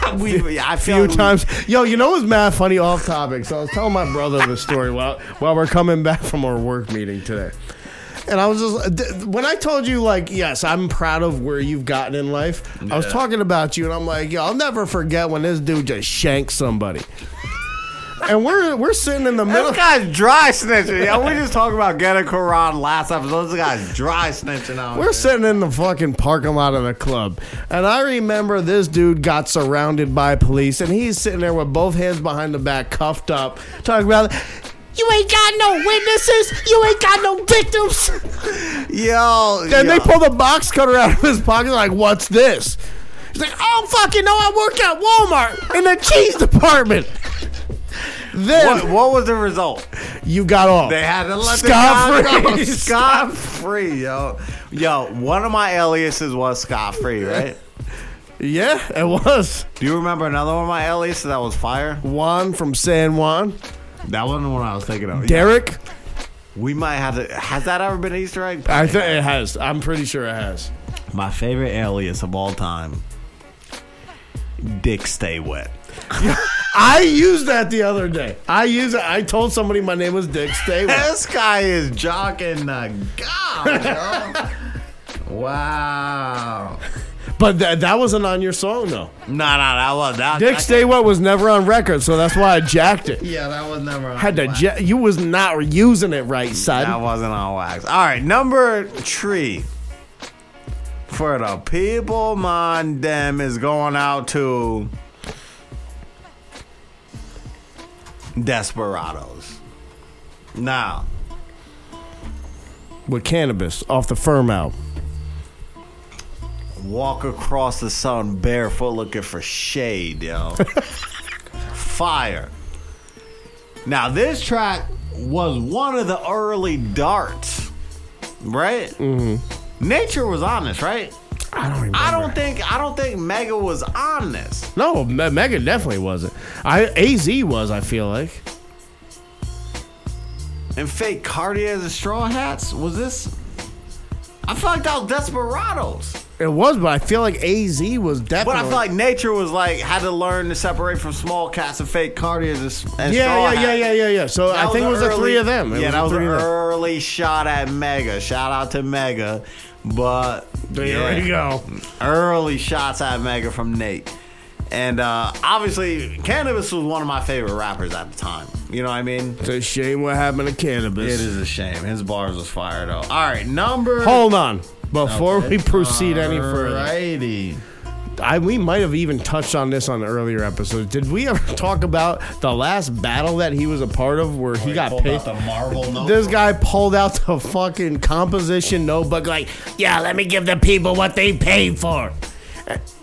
I feel a few times. Yo, you know what's mad funny off topic? So I was telling my brother the story while we're coming back from our work meeting today. And I was just, when I told you, like, yes, I'm proud of where you've gotten in life, yeah. I was talking about you, and I'm like, yo, I'll never forget when this dude just shanked somebody. And we're sitting in the middle. This guy's dry snitching. Yo, we just talking about getting Quran last episode. This guy's dry snitching out. We're sitting in the fucking parking lot of the club. And I remember this dude got surrounded by police, and he's sitting there with both hands behind the back, cuffed up, talking about... You ain't got no witnesses. You ain't got no victims. Yo. Then they pull the box cutter out of his pocket like, what's this? He's like, I don't fucking know. I work at Walmart in the cheese department. Then what was the result? You got off. They had to let Scott free. Scott free, yo. Yo, one of my aliases was Scott Free, right? Yeah, it was. Do you remember another one of my aliases that was fire? Juan from San Juan. That wasn't the one I was thinking of. Derek? Yeah. We might have to... Has that ever been an Easter egg? I think it has. I'm pretty sure it has. My favorite alias of all time. Dick Stay Wet. I used that the other day. I told somebody my name was Dick Stay Wet. This guy is jocking the god, yo. Wow. But that wasn't on your song, though. No, that wasn't. Dick Stay Wet was never on record, so that's why I jacked it. Yeah, that was never on wax. You was not using it right, son. That wasn't on wax. All right, number 3. For the people, man, them is going out to Desperados. Now. With Cannabis off the Firm album. Walk across the sun barefoot looking for shade, yo. Fire. Now, this track was one of the early darts, right? Mm-hmm. Nature was on this, right? I don't remember. I don't think Mega was on this. No, Mega definitely wasn't. AZ was, I feel like. And fake Cartiers and straw hats? Was this... I feel like that was Desperados. It was, but I feel like AZ was definitely. But I feel like Nature was like, had to learn to separate from small cats and fake Cartiers and yeah. So that I think it was the three of them. Yeah, that was an early shot at Mega. Shout out to Mega. But there you go. Early shots at Mega from Nate. And obviously, Cannabis was one of my favorite rappers at the time. You know what I mean? It's a shame what happened to Cannabis. It is a shame. His bars was fire, though. All right, number. Hold on. Before we proceed any further, we might have even touched on this on the earlier episode. Did we ever talk about the last battle that he was a part of where he got pissed? This guy pulled out the fucking composition notebook like, yeah, let me give the people what they paid for.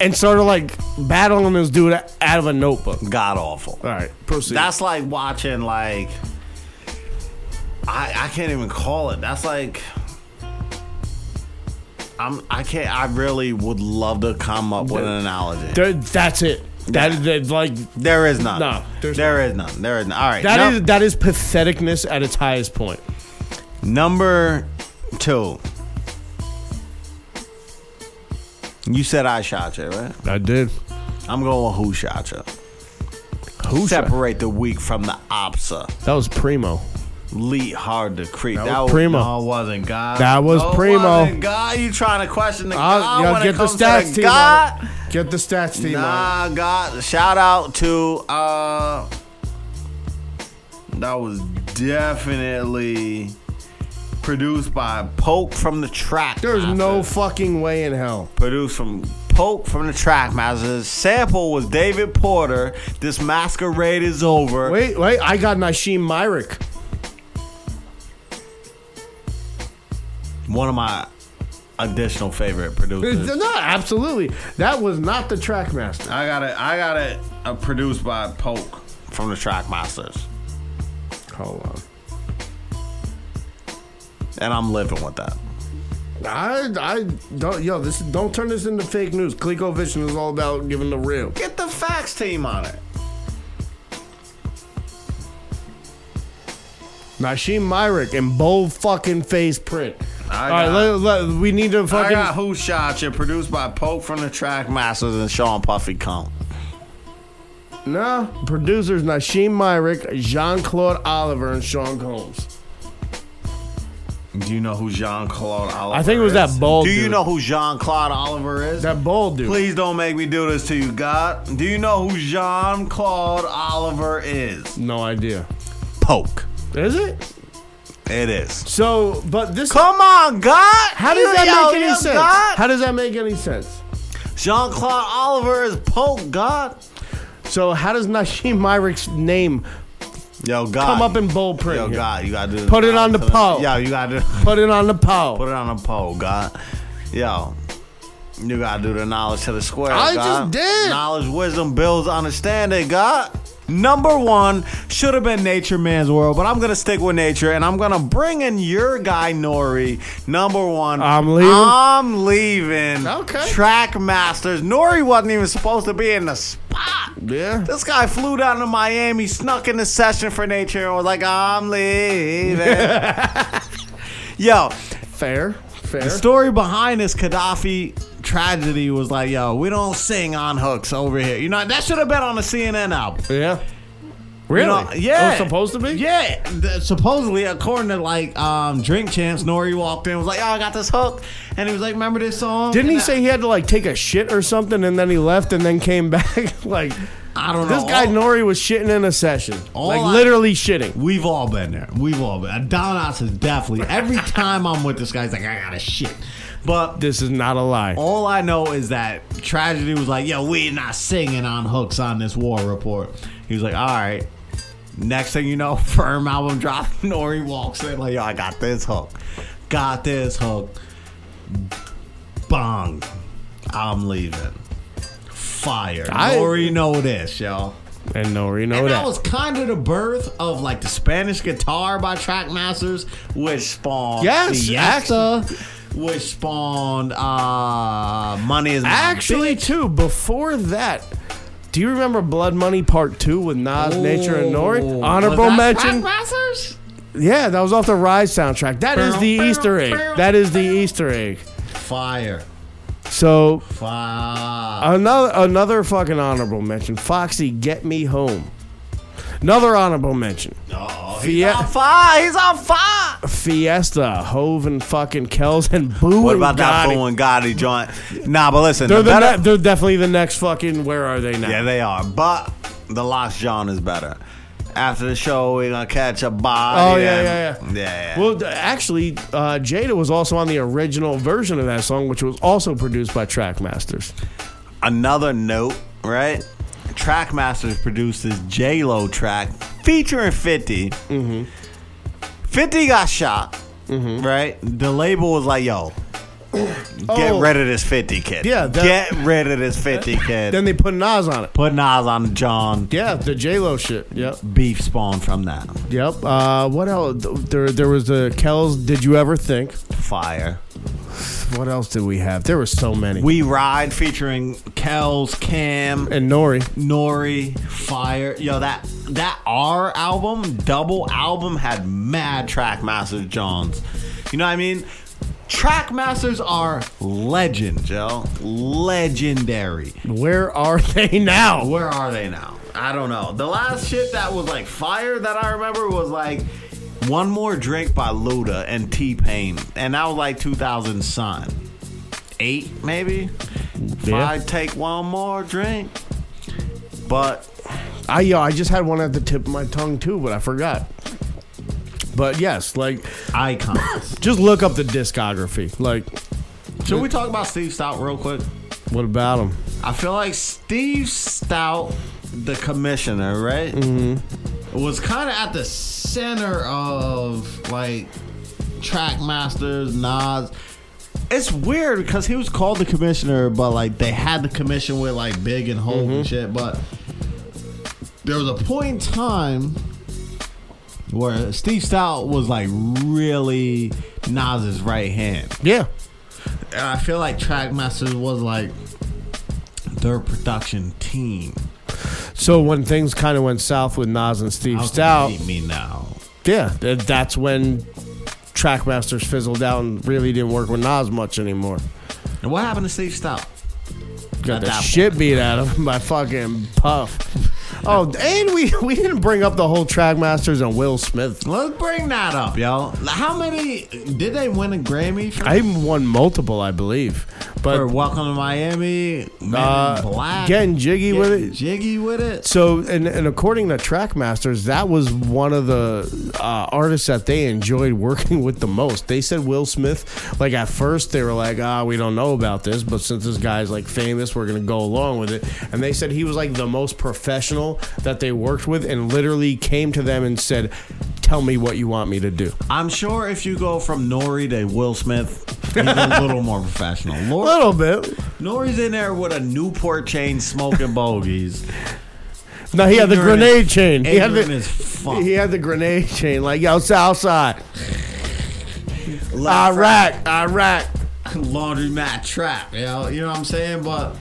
And sort of like battling this dude out of a notebook. God awful. All right, proceed. That's like watching like, I can't even call it. That's like... I really would love to come up with an analogy. That's it. There is none. No, there is none. All right. That is patheticness at its highest point. Number 2. You said I shot you, right? I did. I'm going with who shot you. Who separate the weak from the opsa. That was Primo. Lead hard to creep. That was Primo. No, it wasn't God. That was Primo. Wasn't God. You trying to question the God? Yo, when get it comes the stats to God. Get the stats team. Nah, God. Shout out to that was definitely produced by Poke from the Trackmasters. There's no fucking way in hell. Produced from Poke from the Trackmasters. Sample was David Porter. This masquerade is over. Wait. I got Nasheem Myrick. One of my additional favorite producers. No, absolutely. That was not the Trackmaster. I got it. Produced by Poke from the Trackmasters. Hold on. And I'm living with that. I don't. Yo, don't turn this into fake news. ClickoVision is all about giving the real. Get the facts team on it. Nasheem Myrick in bold fucking face print. We need to fucking. I got Who Shot You, produced by Pope from the Trackmasters and Sean Puffy Combs. No, producers Nasheem Myrick, Jean-Claude Oliver, and Sean Combs. Do you know who Jean-Claude Oliver is? I think it was that bald dude. Do you know who Jean-Claude Oliver is? That bald dude. Please don't make me do this to you, God. Do you know who Jean-Claude Oliver is? No idea. Poke. Is it? It is. So, but this... Come on, God! How does that make any sense? God? How does that make any sense? Jean-Claude Oliver is Pope, God. So, how does Nasheem Myrick's name come up in bold print? Yo, God, you gotta do this. Put it on the pole. Yo, you gotta do... Put it on the pole. Put it on the pole, God. Yo, you gotta do the knowledge to the square, God. I just did. Knowledge, wisdom, builds understanding, God. Number 1 should have been Nature Man's World, but I'm going to stick with Nature, and I'm going to bring in your guy, Nori. Number 1. I'm leaving. Okay. Trackmasters. Nori wasn't even supposed to be in the spot. Yeah. This guy flew down to Miami, snuck in the session for Nature, and was like, I'm leaving. Yo. Fair. The story behind this Gaddafi Tragedy was like, yo, we don't sing on hooks over here. You know, that should have been on the CNN album. Yeah. Really? You know, yeah. It was supposed to be? Yeah. Supposedly, according to, like, Drink Champs, Nori walked in and was like, oh, I got this hook. And he was like, remember this song? Didn't he say he had to, like, take a shit or something, and then he left and then came back? Like... I don't know. This guy Nori was shitting in a session. Literally shitting. We've all been there. Don Knotts is definitely. Every time I'm with this guy, he's like, I gotta shit. But this is not a lie. All I know is that Tragedy was like, yo, we not singing on hooks on this War Report. He was like, all right. Next thing you know, Firm album drop. Nori walks in like, yo, I got this hook. Bong. I'm leaving. Fire. Nori know this, y'all. And Nori know that. And that was kind of the birth of, like, the Spanish guitar by Trackmasters, which spawned Fiesta, which spawned Money Is My Bitch. Too, before that, do you remember Blood Money Part 2 with Nas, Nature, and Nori? Honorable mention. Trackmasters? Yeah, that was off the Rise soundtrack. That is the Easter egg. That is the Easter egg. Fire. So fire. Another fucking honorable mention. Foxy, Get Me Home. Another honorable mention. Oh, he's on fire. He's on fire. Fiesta, Hove and fucking Kells and Boo. What about that Boo and Gotti joint? Nah, but listen, they're definitely the next fucking. Where are they now? Yeah, they are. But the Lost John is better. After the show, we're going to catch a body. Oh, yeah. Well, actually, Jada was also on the original version of that song, which was also produced by Trackmasters. Another note, right? Trackmasters produces J-Lo track featuring 50. Mm-hmm. 50 got shot, mm-hmm. right? The label was like, yo, get rid of this 50 kid. Yeah, get rid of this 50 kid. Then they put Nas on it. Put Nas on John. Yeah, the J-Lo shit. Yep. Beef spawned from that. Yep. What else? There was the Kells, Did You Ever Think? Fire. What else did we have? There were so many. We Ride featuring Kells, Cam, and Nori. Fire. Yo, that R album, double album, had mad Trackmasters Johns. You know what I mean? Trackmasters are legend, Joe. Legendary. Where are they now? I don't know. The last shit that was like fire that I remember was like One More Drink by Luda and T-Pain. And that was like 2008, maybe? Yeah. I take one more drink. But I just had one at the tip of my tongue too, but I forgot. But yes, like icons. Just look up the discography. Like, should we talk about Steve Stoute real quick? What about him? I feel like Steve Stoute, the commissioner, right? Mm-hmm. Was kind of at the center of like Trackmasters, Nas. It's weird because he was called the commissioner, but like they had the commission with like Big and Hov and shit. But there was a point in time where Steve Stoute was like really Nas's right hand. Yeah. And I feel like Trackmasters was like their production team. So when things kind of went south with Nas and Steve Stoute. Hate me now. Yeah. That's when Trackmasters fizzled out and really didn't work with Nas much anymore. And what happened to Steve Stoute? Got the shit beat out of him by fucking Puff. Oh, and we didn't bring up the whole Trackmasters and Will Smith. Let's bring that up, yo. How many did they win a Grammy for? I won multiple, I believe. But for Welcome to Miami, Men in Black, getting jiggy with it. So, and according to Trackmasters, that was one of the artists that they enjoyed working with the most. They said Will Smith. Like at first, they were like, we don't know about this, but since this guy's like famous, we're gonna go along with it. And they said he was like the most professional that they worked with and literally came to them and said, tell me what you want me to do. I'm sure if you go from Nori to Will Smith, he's a little more professional. A little bit. Nori's in there with a Newport chain smoking bogeys. No, he had the grenade chain. He had the grenade chain. Like, yo, Southside. Iraq. Laundromat trap. You know what I'm saying? But,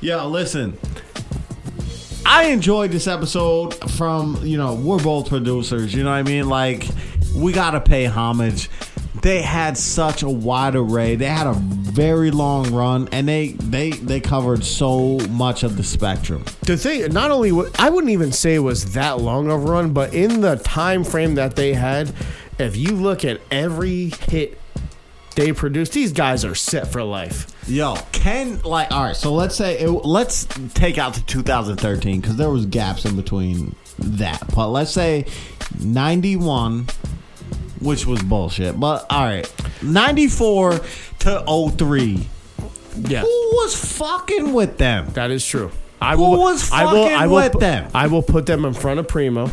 yo, listen. I enjoyed this episode from, we're both producers, you know what I mean? Like, we got to pay homage. They had such a wide array. They had a very long run, and they covered so much of the spectrum. The thing, not only, I wouldn't even say it was that long of a run, but in the time frame that they had, if you look at every hit they produced, these guys are set for life. Yo, let's take out to 2013 because there was gaps in between that. But let's say 91, which was bullshit. But all right, 94 to 03. Yeah, who was fucking with them? That is true. Who was fucking with them? I will put them in front of Primo.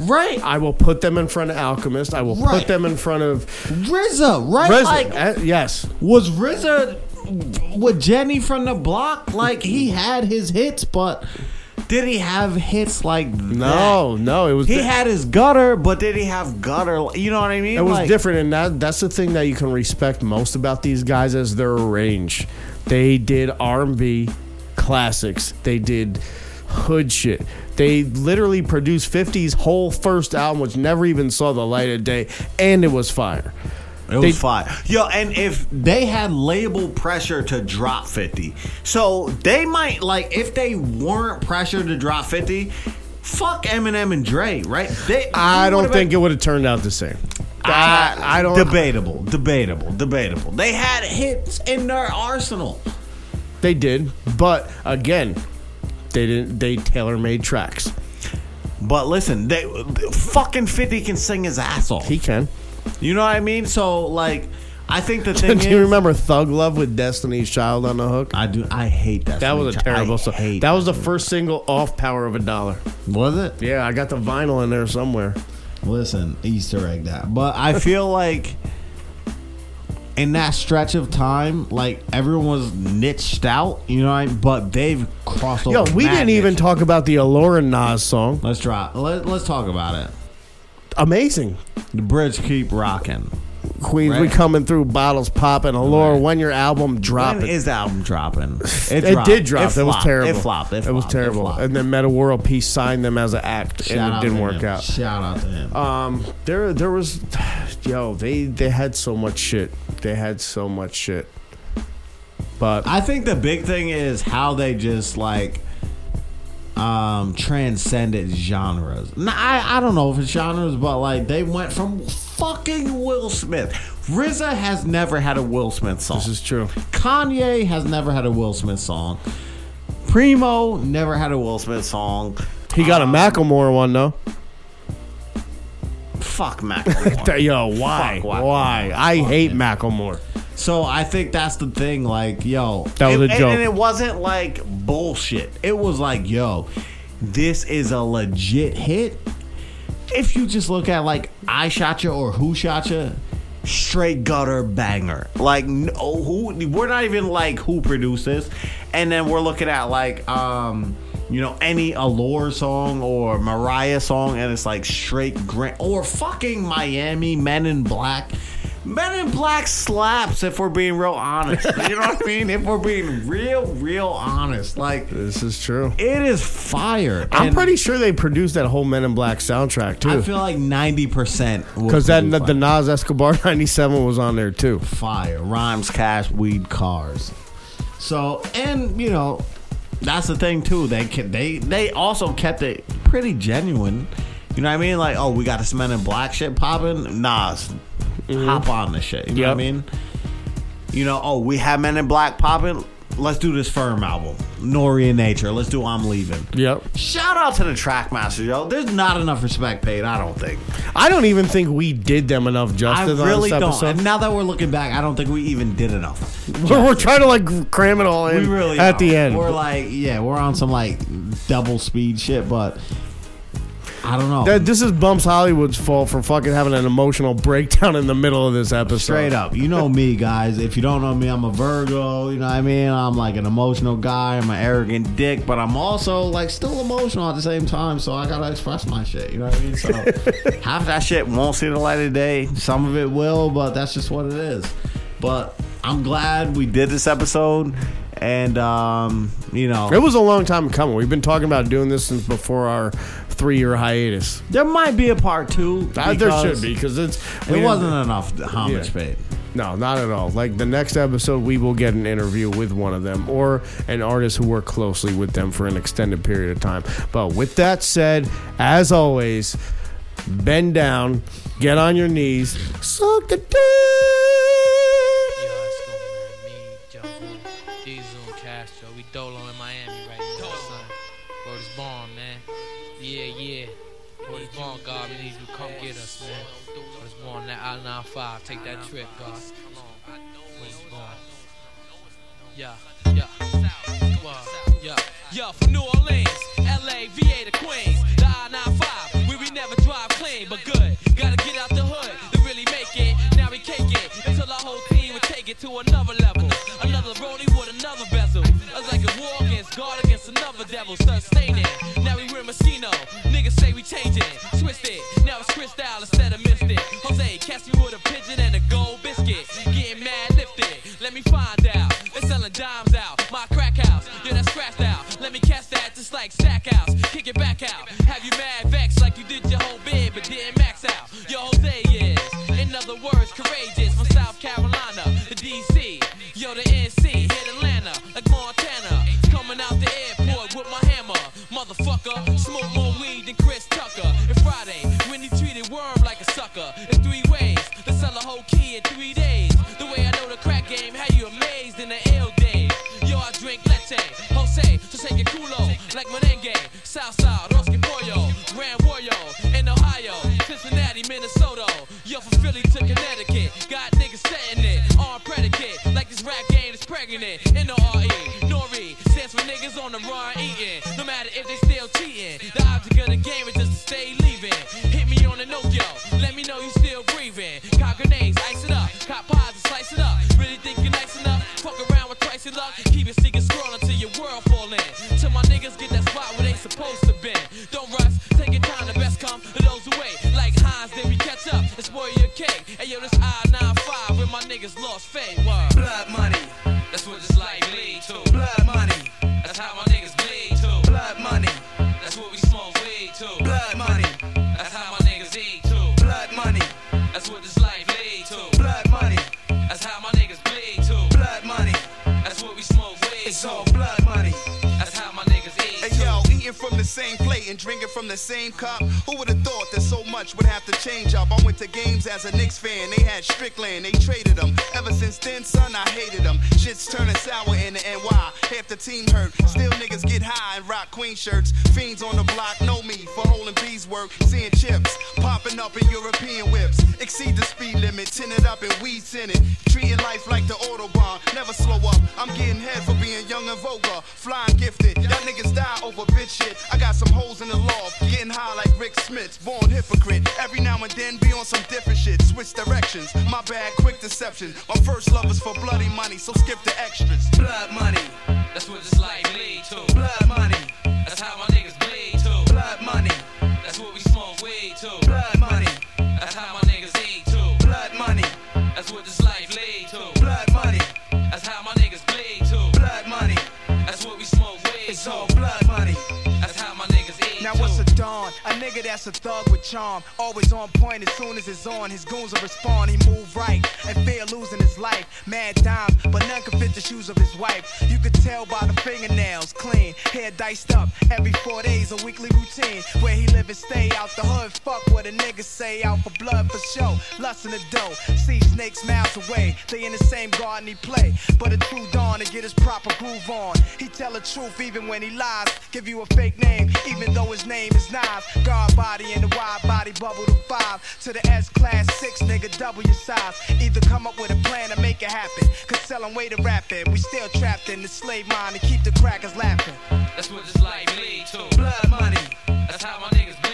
Right. I will put them in front of Alchemist. I will put them in front of RZA. Right. RZA. Like, yes. Was RZA with Jenny from the Block? Like, he had his hits, but did he have hits like that? No. It was. He had his gutter, but did he have gutter? You know what I mean? It was different, and that's the thing that you can respect most about these guys is their range. They did R&B classics. They did hood shit. They literally produced 50's whole first album, which never even saw the light of day, and it was fire. It was fire. Yo, and if they had label pressure to drop 50, so they might, like, if they weren't pressured to drop 50, fuck Eminem and Dre, right? I don't think it would have turned out the same. I don't. Debatable. They had hits in their arsenal. They did, but again, they didn't. They tailor-made tracks. But listen, they fucking 50 can sing his ass off. He can. You know what I mean? So, like, I think the thing is... Do you remember Thug Love with Destiny's Child on the hook? I do. I hate that. That was a terrible song. That was the first single off Power of a Dollar. Was it? Yeah, I got the vinyl in there somewhere. Listen, Easter egg that. But I feel like in that stretch of time, like, everyone was niched out, you know what I mean? But they've crossed over. Yo, we didn't even talk about the Allura Nas song. Let's talk about it. Amazing. The bridge keep rocking. Queens, right? We coming through, bottles popping. Allure, right. When your album dropping? When is the album dropping? It did drop. It was terrible. And then Meta World Peace signed them as an act, and it didn't work out. Shout out to him. They had so much shit. But I think the big thing is how they just like. Transcended genres. Now, I don't know if it's genres, but like they went from fucking Will Smith. RZA has never had a Will Smith song. This is true. Kanye has never had a Will Smith song. Primo never had a Will Smith song. He got a Macklemore one though. Fuck Macklemore. Yo, why? Why? I hate Macklemore. So I think that's the thing, like, yo. That was a joke. And it wasn't, like, bullshit. It was like, yo, this is a legit hit. If you just look at, like, I Shot Ya or Who Shot Ya, straight gutter banger. Like, no, we're not even, like, who produced this. And then we're looking at, like, you know, any Allure song or Mariah song, and it's, like, straight grand. Or fucking Miami, Men in Black. Men in Black slaps if we're being real honest. You know what I mean? If we're being real honest. Like, this is true. It is fire. I'm pretty sure they produced that whole Men in Black soundtrack, too. I feel like 90%. Because the Nas Escobar 97 was on there, too. Fire. Rhymes, cash, weed, cars. So, and, you know, that's the thing, too. They also kept it pretty genuine. You know what I mean? Like, oh, we got this Men in Black shit popping. Nas. Hop on this shit. You know what I mean? You know, oh, we have Men in Black popping. Let's do this Firm album. Nori and Nature. Let's do I'm Leaving. Yep. Shout out to the Trackmasters, yo. There's not enough respect paid, I don't think. I don't even think we did them enough justice. I really don't. And now that we're looking back, I don't think we even did enough. We're trying to, like, cram it all in the end. We're like, yeah, we're on some, like, double speed shit, but... I don't know. This is Bumps Hollywood's fault for fucking having an emotional breakdown in the middle of this episode. Straight up. You know me, guys. If you don't know me, I'm a Virgo. You know what I mean? I'm like an emotional guy. I'm an arrogant dick. But I'm also like still emotional at the same time. So I got to express my shit. You know what I mean? So half that shit won't see the light of day. Some of it will. But that's just what it is. But I'm glad we did this episode. And, you know. It was a long time coming. We've been talking about doing this since before our... 3-year hiatus. There might be a part 2. There should be because it wasn't enough homage paid. No, not at all. Like the next episode, we will get an interview with one of them or an artist who worked closely with them for an extended period of time. But with that said, as always, bend down, get on your knees, suck the dick. We dolo in Miami right now, son. Word is born, man. Yeah. What is born, God? We need you to come get us, man. What is born? That I-95. Take that trip, God. What is born? Yo, from New Orleans, LA, VA to Queens. The I-95. We never drive clean, but good. Gotta get out the hood to really make it. Now we cake it until our whole team would take it to another level. Another rollie with another bezel. It's like a war against God against another devil. Sustain it. Now we in Messino. Niggas say we changing it. Switched it. Now it's Chris style instead of missed it. Jose, catch me with a pigeon and a gold biscuit. Getting mad lifted. Let me find out. They're selling dimes out. My crack house. Yeah, that's crashed out. Let me catch that just like Stackhouse. Kick it back out. did your whole bid, but didn't max out your whole day is. In other words, courageous from South Carolina to D.C. Yo, the N.C. hit Atlanta like Montana. Coming out the airport with my hammer, motherfucker. Smoke more weed than Chris Tucker. And Friday, when he treated Worm like a sucker. It's 3 ways to sell a whole key in 3 days. The way I know the crack game, how you amazed in the ill days. Yo, I drink latte, Jose, so take your culo like merengue. Southside, Los Pollo, Grand Warrior in Ohio, Cincinnati, Minnesota. Yo, from Philly to Connecticut, got niggas setting it on predicate like this rap game is pregnant. N-O-R-E, Nori stands for niggas on the run eating. No matter if they still cheating, the object of the game is just to stay leaving. Hit me on the Nokia, let me know you still breathing. Cock grenades, ice it up, cop pies and slice it up. Really think you're nice enough? Fuck around with twice your luck. Keep it secret scroll until your world fall in. Till my niggas get that spot where they supposed to be. Don't rush, take your time, the best come to those who wait. Like Hines, then we catch up and spoil your cake. Hey yo, this I-95 where my niggas lost faith. Word. Blood money, that's what this life lead to. Blood money, that's how my niggas bleed to. Blood money, that's what we smoke weed to. Blood money, that's how my niggas eat to. Blood money, that's what this life lead to. Blood money, that's how my niggas bleed to. Blood money, that's what we smoke weed. It's all blood money. From the same plate and drinking from the same cup. Who would have thought that so much would have to change up? I went to games as a Knicks fan. They had Strickland, they traded him. Ever since then, son, I hated him. Shit's turning sour in the NY. Half the team hurt. Still niggas get high and rock queen shirts. Fiends on the block know me for holding bees work. Seeing chips popping up in European whips. Exceed the speed limit, tinted up and weed scented. Treating life like the Autobahn. Never slow up. I'm getting head for being young and vulgar. Flying gifted. Y'all niggas die over bitch shit. I got some holes in the loft, getting high like Rick Smith's, born hypocrite. Every now and then be on some different shit, switch directions. My bad, quick deception. My first love is for bloody money, so skip the extras. Blood money, that's what this life lead to. Blood money, that's how my niggas bleed to. Blood money, that's what we smoke weed to. Blood money, that's how my niggas eat to. Blood money, that's what this life lead to. Blood money, that's how my niggas bleed to. Blood money, that's what we smoke weed to. It's all blood money. Now what's a don? A nigga that's a thug with charm. Always on point as soon as it's on. His goons will respond. He move right and fear losing his life. Mad dimes, but none can fit the shoes of his wife. You could tell by the fingernails. Clean, hair diced up. Every 4 days a weekly routine. Where he live and stay out the hood. Fuck what a nigga say. Out for blood for show. Lust in the dough. See snakes miles away. They in the same garden he play. But a true don to get his proper groove on. He tell the truth even when he lies. Give you a fake name even though his name is Nas. God body in the wide body bubble to 5 to the S class 6 nigga double your size. Either come up with a plan or make it happen. Cause selling way to rap it. We still trapped in the slave mind and keep the crackers laughing. That's what this life lead to. Blood money. That's how my niggas.